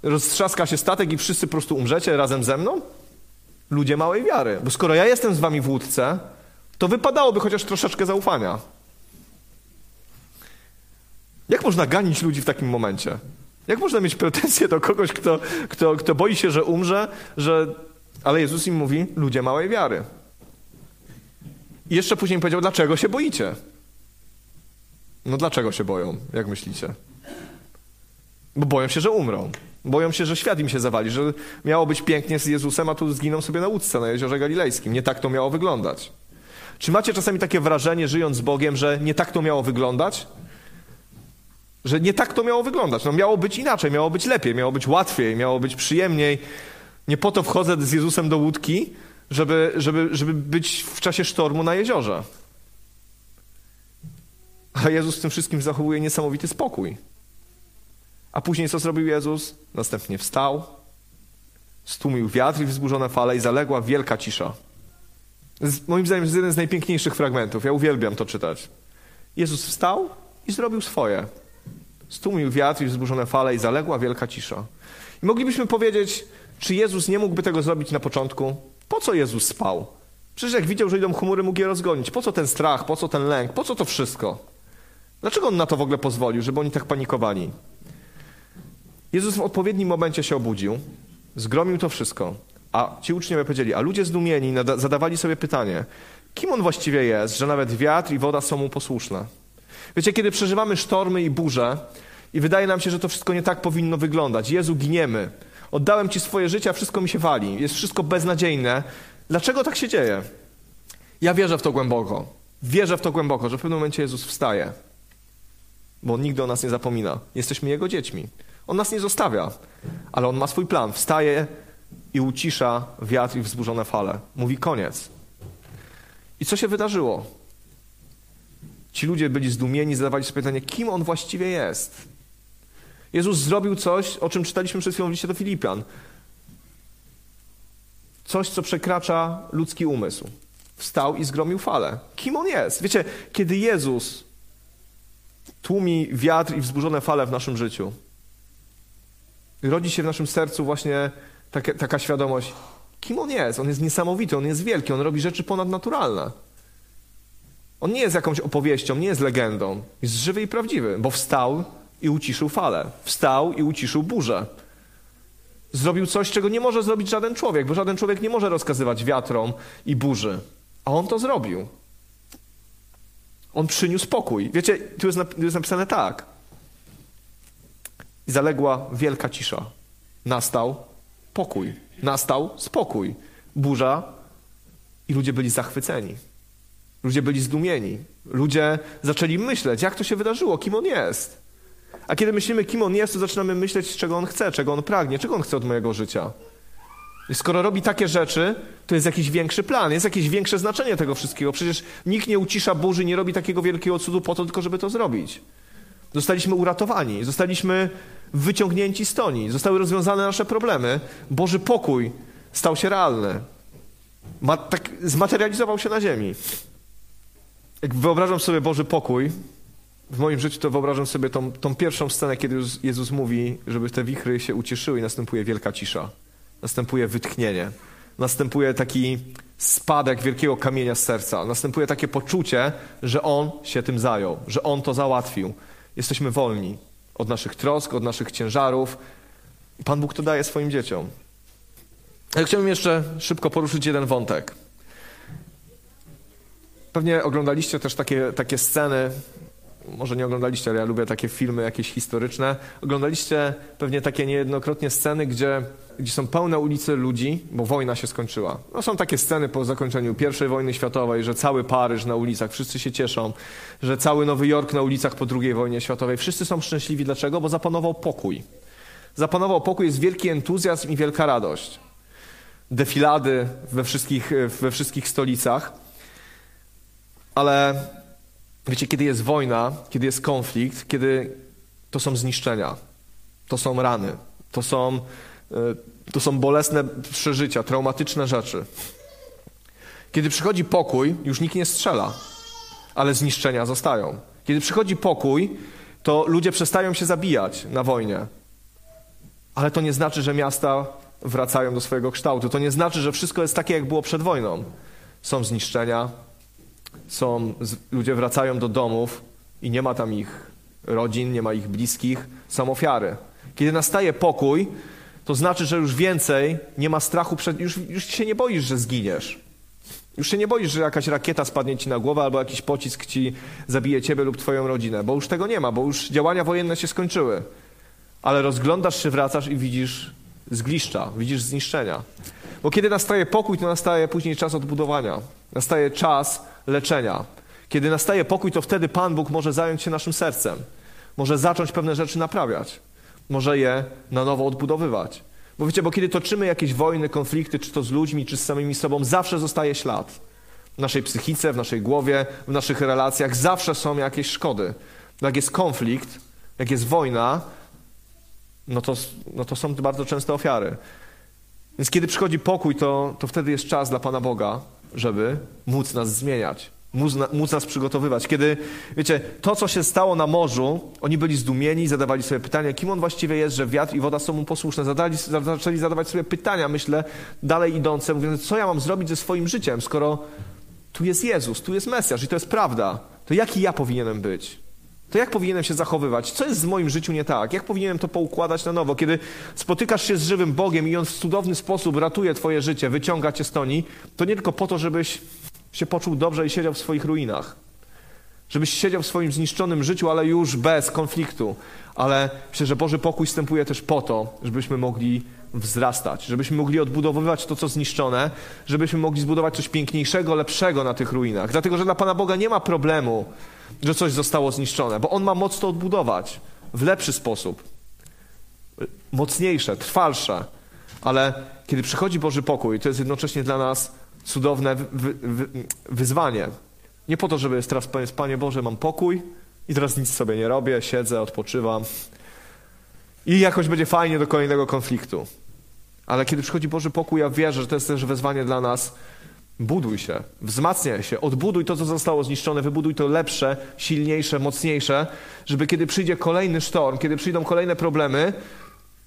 roztrzaska się statek i wszyscy po prostu umrzecie razem ze mną? Ludzie małej wiary. Bo skoro ja jestem z wami w łódce, to wypadałoby chociaż troszeczkę zaufania. Jak można ganić ludzi w takim momencie? Jak można mieć pretensje do kogoś, kto boi się, że umrze, że... Ale Jezus im mówi: ludzie małej wiary. I jeszcze później powiedział: dlaczego się boicie? No dlaczego się boją, jak myślicie? Bo boją się, że umrą. Boją się, że świat im się zawali, że miało być pięknie z Jezusem, a tu zginą sobie na łódce na Jeziorze Galilejskim. Nie tak to miało wyglądać. Czy macie czasami takie wrażenie, żyjąc z Bogiem, że nie tak to miało wyglądać? Że nie tak to miało wyglądać. No miało być inaczej, miało być lepiej, miało być łatwiej, miało być przyjemniej. Nie po to wchodzę z Jezusem do łódki, żeby być w czasie sztormu na jeziorze. A Jezus w tym wszystkim zachowuje niesamowity spokój. A później co zrobił Jezus? Następnie wstał, stłumił wiatr i wzburzone fale i zaległa wielka cisza. Moim zdaniem jest jeden z najpiękniejszych fragmentów. Ja uwielbiam to czytać. Jezus wstał i zrobił swoje. Stłumił wiatr i wzburzone fale i zaległa wielka cisza. I moglibyśmy powiedzieć... Czy Jezus nie mógłby tego zrobić na początku? Po co Jezus spał? Przecież jak widział, że idą chmury, mógł je rozgonić. Po co ten strach? Po co ten lęk? Po co to wszystko? Dlaczego On na to w ogóle pozwolił, żeby oni tak panikowali? Jezus w odpowiednim momencie się obudził, zgromił to wszystko, a ci uczniowie powiedzieli, a ludzie zdumieni zadawali sobie pytanie, kim On właściwie jest, że nawet wiatr i woda są Mu posłuszne? Wiecie, kiedy przeżywamy sztormy i burze i wydaje nam się, że to wszystko nie tak powinno wyglądać, Jezu, giniemy, oddałem Ci swoje życie, a wszystko mi się wali. Jest wszystko beznadziejne. Dlaczego tak się dzieje? Ja wierzę w to głęboko. Wierzę w to głęboko, że w pewnym momencie Jezus wstaje. Bo On nigdy o nas nie zapomina. Jesteśmy Jego dziećmi. On nas nie zostawia. Ale On ma swój plan. Wstaje i ucisza wiatr i wzburzone fale. Mówi koniec. I co się wydarzyło? Ci ludzie byli zdumieni, zadawali sobie pytanie, kim On właściwie jest? Jezus zrobił coś, o czym czytaliśmy przed chwilą w liście do Filipian. Coś, co przekracza ludzki umysł. Wstał i zgromił falę. Kim On jest? Wiecie, kiedy Jezus tłumi wiatr i wzburzone fale w naszym życiu, rodzi się w naszym sercu właśnie taka świadomość, kim On jest? On jest niesamowity, On jest wielki, On robi rzeczy ponadnaturalne. On nie jest jakąś opowieścią, nie jest legendą. Jest żywy i prawdziwy, bo wstał i uciszył falę. Wstał i uciszył burzę. Zrobił coś, czego nie może zrobić żaden człowiek, bo żaden człowiek nie może rozkazywać wiatrom i burzy. A On to zrobił. On przyniósł pokój. Wiecie, tu jest napisane tak. I zaległa wielka cisza. Nastał pokój. Nastał spokój. Burza i ludzie byli zachwyceni. Ludzie byli zdumieni. Ludzie zaczęli myśleć, jak to się wydarzyło, kim on jest. A kiedy myślimy, kim on jest, to zaczynamy myśleć, czego on chce, czego on pragnie, czego on chce od mojego życia. I skoro robi takie rzeczy, to jest jakiś większy plan, jest jakieś większe znaczenie tego wszystkiego. Przecież nikt nie ucisza burzy, nie robi takiego wielkiego cudu po to, tylko żeby to zrobić. Zostaliśmy uratowani, zostaliśmy wyciągnięci z toni, zostały rozwiązane nasze problemy. Boży pokój stał się realny. Zmaterializował się na ziemi. Jak wyobrażam sobie Boży pokój w moim życiu, to wyobrażam sobie tą pierwszą scenę, kiedy Jezus mówi, żeby te wichry się ucieszyły i następuje wielka cisza. Następuje wytchnienie. Następuje taki spadek wielkiego kamienia z serca. Następuje takie poczucie, że On się tym zajął, że On to załatwił. Jesteśmy wolni od naszych trosk, od naszych ciężarów. I Pan Bóg to daje swoim dzieciom. Ale chciałbym jeszcze szybko poruszyć jeden wątek. Pewnie oglądaliście też takie sceny, może nie oglądaliście, ale ja lubię takie filmy jakieś historyczne. Oglądaliście pewnie takie niejednokrotnie sceny, gdzie są pełne ulice ludzi, bo wojna się skończyła. No, są takie sceny po zakończeniu I wojny światowej, że cały Paryż na ulicach, wszyscy się cieszą, że cały Nowy Jork na ulicach po II wojnie światowej. Wszyscy są szczęśliwi. Dlaczego? Bo zapanował pokój. Zapanował pokój, jest wielki entuzjazm i wielka radość. Defilady we wszystkich stolicach. Ale wiecie, kiedy jest wojna, kiedy jest konflikt, kiedy to są zniszczenia, to są rany, to są bolesne przeżycia, traumatyczne rzeczy. Kiedy przychodzi pokój, już nikt nie strzela, ale zniszczenia zostają. Kiedy przychodzi pokój, to ludzie przestają się zabijać na wojnie. Ale to nie znaczy, że miasta wracają do swojego kształtu. To nie znaczy, że wszystko jest takie, jak było przed wojną. Są zniszczenia, ludzie wracają do domów i nie ma tam ich rodzin, nie ma ich bliskich, są ofiary. Kiedy nastaje pokój, to znaczy, że już więcej nie ma strachu, już się nie boisz, że zginiesz. Już się nie boisz, że jakaś rakieta spadnie ci na głowę albo jakiś pocisk ci zabije ciebie lub twoją rodzinę, bo już tego nie ma, bo już działania wojenne się skończyły. Ale rozglądasz się, wracasz i widzisz zgliszcza, widzisz zniszczenia. Bo kiedy nastaje pokój, to nastaje później czas odbudowania. Nastaje czas leczenia. Kiedy nastaje pokój, to wtedy Pan Bóg może zająć się naszym sercem. Może zacząć pewne rzeczy naprawiać. Może je na nowo odbudowywać. Bo wiecie, bo kiedy toczymy jakieś wojny, konflikty, czy to z ludźmi, czy z samymi sobą, zawsze zostaje ślad. W naszej psychice, w naszej głowie, w naszych relacjach zawsze są jakieś szkody. Jak jest konflikt, jak jest wojna, no to są bardzo często ofiary. Więc kiedy przychodzi pokój, to wtedy jest czas dla Pana Boga, żeby móc nas zmieniać, móc nas przygotowywać. Kiedy, wiecie, to, co się stało na morzu, oni byli zdumieni, zadawali sobie pytania, kim on właściwie jest, że wiatr i woda są mu posłuszne. Zaczęli zadawać sobie pytania, myślę, dalej idące, mówiąc, co ja mam zrobić ze swoim życiem, skoro tu jest Jezus, tu jest Mesjasz i to jest prawda. To jaki ja powinienem być? To jak powinienem się zachowywać? Co jest w moim życiu nie tak? Jak powinienem to poukładać na nowo? Kiedy spotykasz się z żywym Bogiem i On w cudowny sposób ratuje twoje życie, wyciąga cię z toni, to nie tylko po to, żebyś się poczuł dobrze i siedział w swoich ruinach. Żebyś siedział w swoim zniszczonym życiu, ale już bez konfliktu. Ale myślę, że Boży pokój wstępuje też po to, żebyśmy mogli wzrastać, żebyśmy mogli odbudowywać to, co zniszczone, żebyśmy mogli zbudować coś piękniejszego, lepszego na tych ruinach. Dlatego, że dla Pana Boga nie ma problemu, że coś zostało zniszczone, bo On ma moc to odbudować w lepszy sposób, mocniejsze, trwalsze. Ale kiedy przychodzi Boży pokój, to jest jednocześnie dla nas cudowne wyzwanie. Nie po to, żeby teraz powiedzieć, Panie Boże, mam pokój i teraz nic sobie nie robię, siedzę, odpoczywam i jakoś będzie fajnie do kolejnego konfliktu. Ale kiedy przychodzi Boży pokój, ja wierzę, że to jest też wezwanie dla nas. Buduj się, wzmacniaj się, odbuduj to, co zostało zniszczone, wybuduj to lepsze, silniejsze, mocniejsze, żeby kiedy przyjdzie kolejny sztorm, kiedy przyjdą kolejne problemy,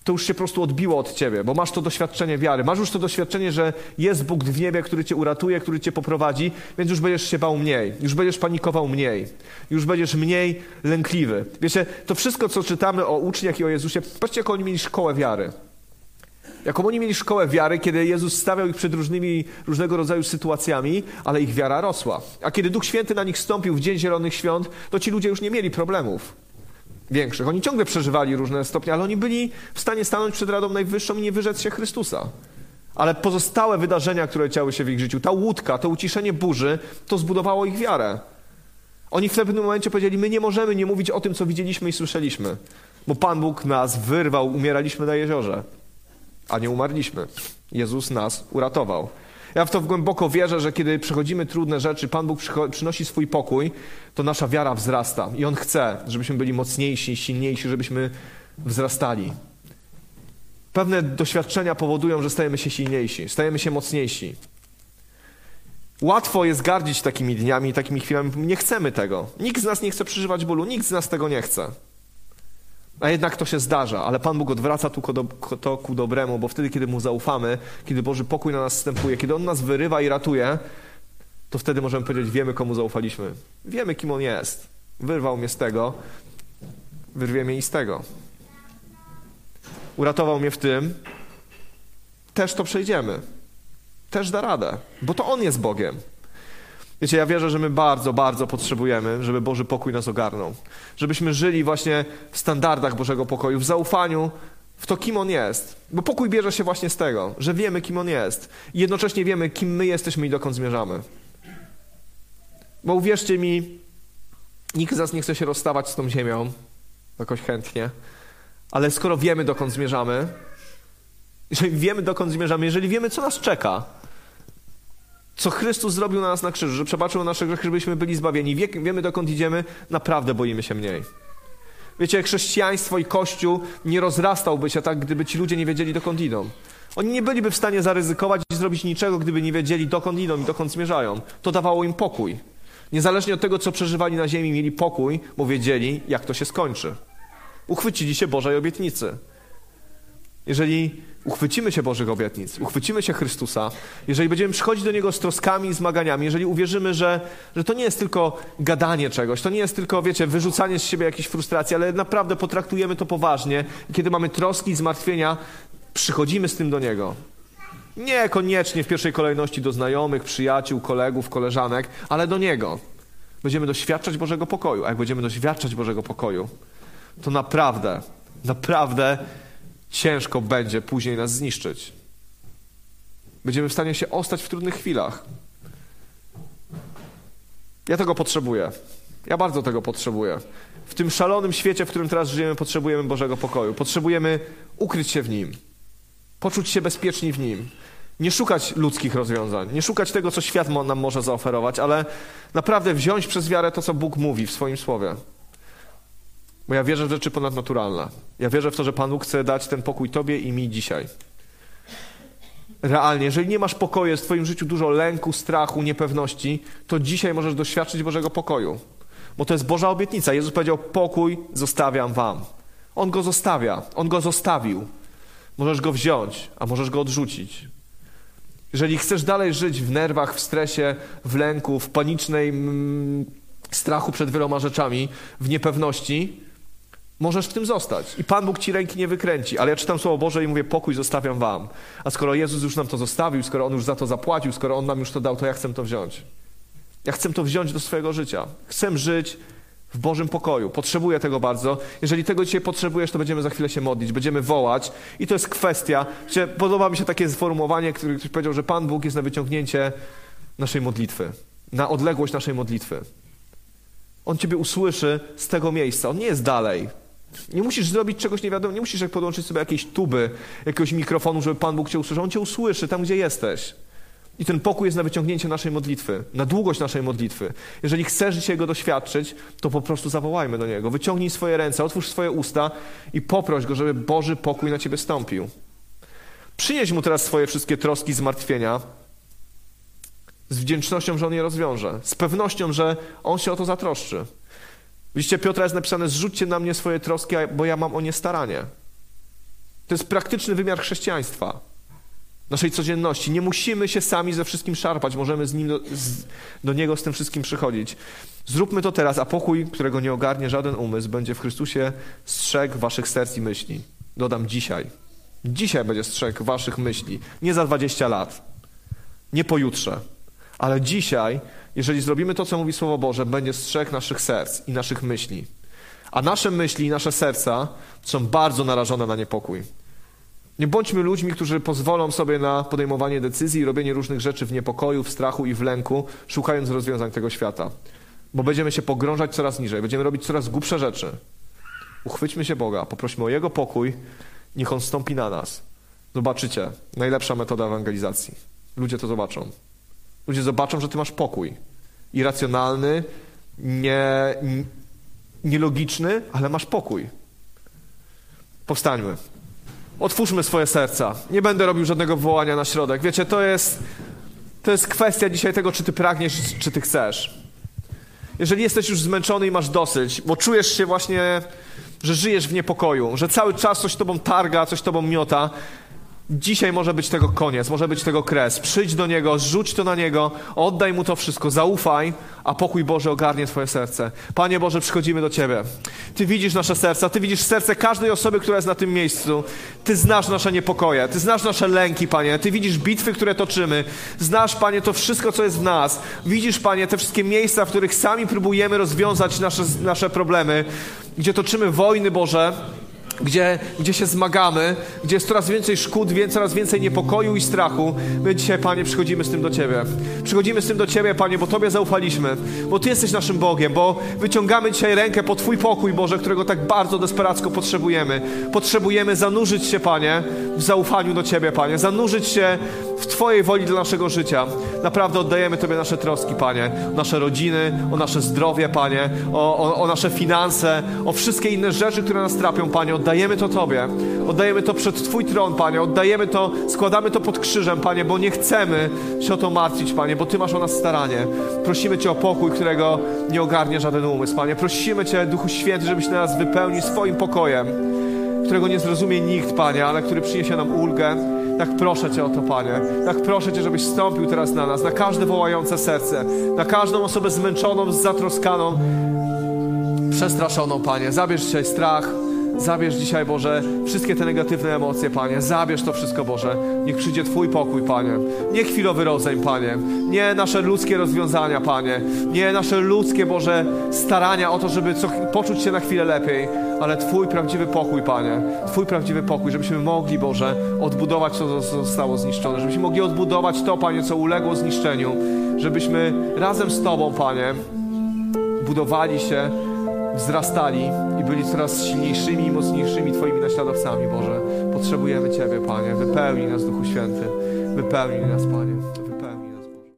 to już się po prostu odbiło od ciebie, bo masz to doświadczenie wiary, masz już to doświadczenie, że jest Bóg w niebie, który cię uratuje, który cię poprowadzi, więc już będziesz się bał mniej, już będziesz panikował mniej, już będziesz mniej lękliwy. Wiecie, to wszystko, co czytamy o uczniach i o Jezusie, patrzcie, jak oni mieli szkołę wiary. Jaką oni mieli szkołę wiary, kiedy Jezus stawiał ich przed różnego rodzaju sytuacjami, ale ich wiara rosła. A kiedy Duch Święty na nich wstąpił w Dzień Zielonych Świąt, to ci ludzie już nie mieli problemów większych. Oni ciągle przeżywali różne stopnie, ale oni byli w stanie stanąć przed Radą Najwyższą i nie wyrzec się Chrystusa. Ale pozostałe wydarzenia, które działy się w ich życiu, ta łódka, to uciszenie burzy, to zbudowało ich wiarę. Oni w pewnym momencie powiedzieli, my nie możemy nie mówić o tym, co widzieliśmy i słyszeliśmy, bo Pan Bóg nas wyrwał, umieraliśmy na jeziorze, a nie umarliśmy. Jezus nas uratował. Ja w to głęboko wierzę, że kiedy przechodzimy trudne rzeczy, Pan Bóg przynosi swój pokój, to nasza wiara wzrasta i On chce, żebyśmy byli mocniejsi, silniejsi, żebyśmy wzrastali. Pewne doświadczenia powodują, że stajemy się silniejsi, stajemy się mocniejsi. Łatwo jest gardzić takimi dniami, takimi chwilami. Nie chcemy tego. Nikt z nas nie chce przeżywać bólu, nikt z nas tego nie chce. A jednak to się zdarza, ale Pan Bóg odwraca to ku dobremu, bo wtedy, kiedy Mu zaufamy, kiedy Boży pokój na nas wstępuje, kiedy On nas wyrywa i ratuje, to wtedy możemy powiedzieć, wiemy, komu zaufaliśmy. Wiemy, kim On jest. Wyrwał mnie z tego, wyrwie mnie i z tego. Uratował mnie w tym, też to przejdziemy. Też da radę, bo to On jest Bogiem. Wiecie, ja wierzę, że my bardzo, bardzo potrzebujemy, żeby Boży pokój nas ogarnął. Żebyśmy żyli właśnie w standardach Bożego pokoju, w zaufaniu w to, kim On jest. Bo pokój bierze się właśnie z tego, że wiemy, kim On jest. I jednocześnie wiemy, kim my jesteśmy i dokąd zmierzamy. Bo uwierzcie mi, nikt z nas nie chce się rozstawać z tą ziemią, jakoś chętnie, ale skoro wiemy, dokąd zmierzamy, jeżeli wiemy, dokąd zmierzamy, jeżeli wiemy, co nas czeka, co Chrystus zrobił na nas na krzyżu, że przebaczył nasze grzechy, żebyśmy byli zbawieni, wiemy, dokąd idziemy, naprawdę boimy się mniej. Wiecie, chrześcijaństwo i Kościół nie rozrastałby się tak, gdyby ci ludzie nie wiedzieli, dokąd idą. Oni nie byliby w stanie zaryzykować i zrobić niczego, gdyby nie wiedzieli, dokąd idą i dokąd zmierzają. To dawało im pokój. Niezależnie od tego, co przeżywali na ziemi, mieli pokój, bo wiedzieli, jak to się skończy. Uchwycili się Bożej obietnicy. Jeżeli uchwycimy się Bożych obietnic, uchwycimy się Chrystusa, jeżeli będziemy przychodzić do Niego z troskami i zmaganiami, jeżeli uwierzymy, że to nie jest tylko gadanie czegoś, to nie jest tylko, wiecie, wyrzucanie z siebie jakiejś frustracji, ale naprawdę potraktujemy to poważnie i kiedy mamy troski i zmartwienia, przychodzimy z tym do Niego. Niekoniecznie w pierwszej kolejności do znajomych, przyjaciół, kolegów, koleżanek, ale do Niego. Będziemy doświadczać Bożego pokoju, a jak będziemy doświadczać Bożego pokoju, to naprawdę, naprawdę ciężko będzie później nas zniszczyć. Będziemy w stanie się ostać w trudnych chwilach. Ja tego potrzebuję. Ja bardzo tego potrzebuję. W tym szalonym świecie, w którym teraz żyjemy, potrzebujemy Bożego pokoju. Potrzebujemy ukryć się w Nim. Poczuć się bezpieczni w Nim. Nie szukać ludzkich rozwiązań. Nie szukać tego, co świat nam może zaoferować, ale naprawdę wziąć przez wiarę to, co Bóg mówi w swoim Słowie. Bo ja wierzę w rzeczy ponadnaturalne. Ja wierzę w to, że Pan Bóg chce dać ten pokój Tobie i mi dzisiaj. Realnie, jeżeli nie masz pokoju, jest w Twoim życiu dużo lęku, strachu, niepewności, to dzisiaj możesz doświadczyć Bożego pokoju. Bo to jest Boża obietnica. Jezus powiedział, pokój zostawiam wam. On go zostawia. On go zostawił. Możesz go wziąć, a możesz go odrzucić. Jeżeli chcesz dalej żyć w nerwach, w stresie, w lęku, w panicznej strachu przed wieloma rzeczami, w niepewności, możesz w tym zostać i Pan Bóg ci ręki nie wykręci, ale ja czytam Słowo Boże i mówię, pokój zostawiam wam. A skoro Jezus już nam to zostawił, skoro On już za to zapłacił, skoro On nam już to dał, to ja chcę to wziąć. Ja chcę to wziąć do swojego życia. Chcę żyć w Bożym pokoju. Potrzebuję tego bardzo. Jeżeli tego dzisiaj potrzebujesz, to będziemy za chwilę się modlić, będziemy wołać i to jest kwestia. Podoba mi się takie sformułowanie, które ktoś powiedział, że Pan Bóg jest na wyciągnięcie naszej modlitwy, na odległość naszej modlitwy. On Ciebie usłyszy z tego miejsca. On nie jest dalej. Nie musisz zrobić czegoś nie wiadomo, nie musisz podłączyć sobie jakiejś tuby, jakiegoś mikrofonu, żeby Pan Bóg Cię usłyszał. On Cię usłyszy tam, gdzie jesteś. I ten pokój jest na wyciągnięcie naszej modlitwy, na długość naszej modlitwy. Jeżeli chcesz dzisiaj Go doświadczyć, to po prostu zawołajmy do Niego. Wyciągnij swoje ręce, otwórz swoje usta i poproś Go, żeby Boży pokój na Ciebie stąpił. Przynieś Mu teraz swoje wszystkie troski, zmartwienia, z wdzięcznością, że On je rozwiąże. Z pewnością, że On się o to zatroszczy. W liście Piotra jest napisane, zrzućcie na mnie swoje troski, bo ja mam o nie staranie. To jest praktyczny wymiar chrześcijaństwa, naszej codzienności. Nie musimy się sami ze wszystkim szarpać, możemy z Nim do Niego z tym wszystkim przychodzić. Zróbmy to teraz, a pokój, którego nie ogarnie żaden umysł, będzie w Chrystusie strzegł waszych serc i myśli. Dodam dzisiaj. Dzisiaj będzie strzeg waszych myśli. Nie za 20 lat, nie pojutrze. Ale dzisiaj, jeżeli zrobimy to, co mówi Słowo Boże, będzie strzeg naszych serc i naszych myśli. A nasze myśli i nasze serca są bardzo narażone na niepokój. Nie bądźmy ludźmi, którzy pozwolą sobie na podejmowanie decyzji i robienie różnych rzeczy w niepokoju, w strachu i w lęku, szukając rozwiązań tego świata. Bo będziemy się pogrążać coraz niżej, będziemy robić coraz głupsze rzeczy. Uchwyćmy się Boga, poprośmy o Jego pokój, niech On stąpi na nas. Zobaczycie, najlepsza metoda ewangelizacji. Ludzie to zobaczą. Ludzie zobaczą, że Ty masz pokój. Irracjonalny, nielogiczny, ale masz pokój. Powstańmy. Otwórzmy swoje serca. Nie będę robił żadnego wołania na środek. Wiecie, to jest kwestia dzisiaj tego, czy Ty pragniesz, czy Ty chcesz. Jeżeli jesteś już zmęczony i masz dosyć, bo czujesz się właśnie, że żyjesz w niepokoju, że cały czas coś Tobą targa, coś Tobą miota, dzisiaj może być tego koniec, może być tego kres. Przyjdź do Niego, rzuć to na Niego, oddaj Mu to wszystko, zaufaj, a pokój Boże ogarnie Twoje serce. Panie Boże, przychodzimy do Ciebie. Ty widzisz nasze serca, Ty widzisz serce każdej osoby, która jest na tym miejscu. Ty znasz nasze niepokoje, Ty znasz nasze lęki, Panie. Ty widzisz bitwy, które toczymy. Znasz, Panie, to wszystko, co jest w nas. Widzisz, Panie, te wszystkie miejsca, w których sami próbujemy rozwiązać nasze problemy, gdzie toczymy wojny, Boże, gdzie się zmagamy, gdzie jest coraz więcej szkód, coraz więcej niepokoju i strachu. My dzisiaj, Panie, przychodzimy z tym do Ciebie. Przychodzimy z tym do Ciebie, Panie, bo Tobie zaufaliśmy, bo Ty jesteś naszym Bogiem, bo wyciągamy dzisiaj rękę po Twój pokój, Boże, którego tak bardzo desperacko potrzebujemy. Potrzebujemy zanurzyć się, Panie, w zaufaniu do Ciebie, Panie. Zanurzyć się w Twojej woli dla naszego życia. Naprawdę oddajemy Tobie nasze troski, Panie, o nasze rodziny, o nasze zdrowie, Panie, o nasze finanse, o wszystkie inne rzeczy, które nas trapią, Panie. Oddajemy to Tobie, oddajemy to przed Twój tron, Panie, oddajemy to, składamy to pod krzyżem, Panie, bo nie chcemy się o to martwić, Panie, bo Ty masz o nas staranie. Prosimy Cię o pokój, którego nie ogarnie żaden umysł, Panie. Prosimy Cię, Duchu Święty, żebyś nas wypełnił swoim pokojem, którego nie zrozumie nikt, Panie, ale który przyniesie nam ulgę. Tak proszę Cię o to, Panie. Tak proszę Cię, żebyś wstąpił teraz na nas, na każde wołające serce, na każdą osobę zmęczoną, zatroskaną, przestraszoną, Panie. Zabierz dzisiaj strach, zabierz dzisiaj, Boże, wszystkie te negatywne emocje, Panie. Zabierz to wszystko, Boże. Niech przyjdzie Twój pokój, Panie. Nie chwilowy rodzaj, Panie. Nie nasze ludzkie rozwiązania, Panie. Nie nasze ludzkie, Boże, starania o to, żeby poczuć się na chwilę lepiej, ale Twój prawdziwy pokój, Panie. Twój prawdziwy pokój, żebyśmy mogli, Boże, odbudować to, co zostało zniszczone. Żebyśmy mogli odbudować to, Panie, co uległo zniszczeniu. Żebyśmy razem z Tobą, Panie, budowali się, wzrastali i byli coraz silniejszymi i mocniejszymi Twoimi naśladowcami, Boże. Potrzebujemy Ciebie, Panie. Wypełnij nas, Duchu Święty. Wypełnij nas, Panie.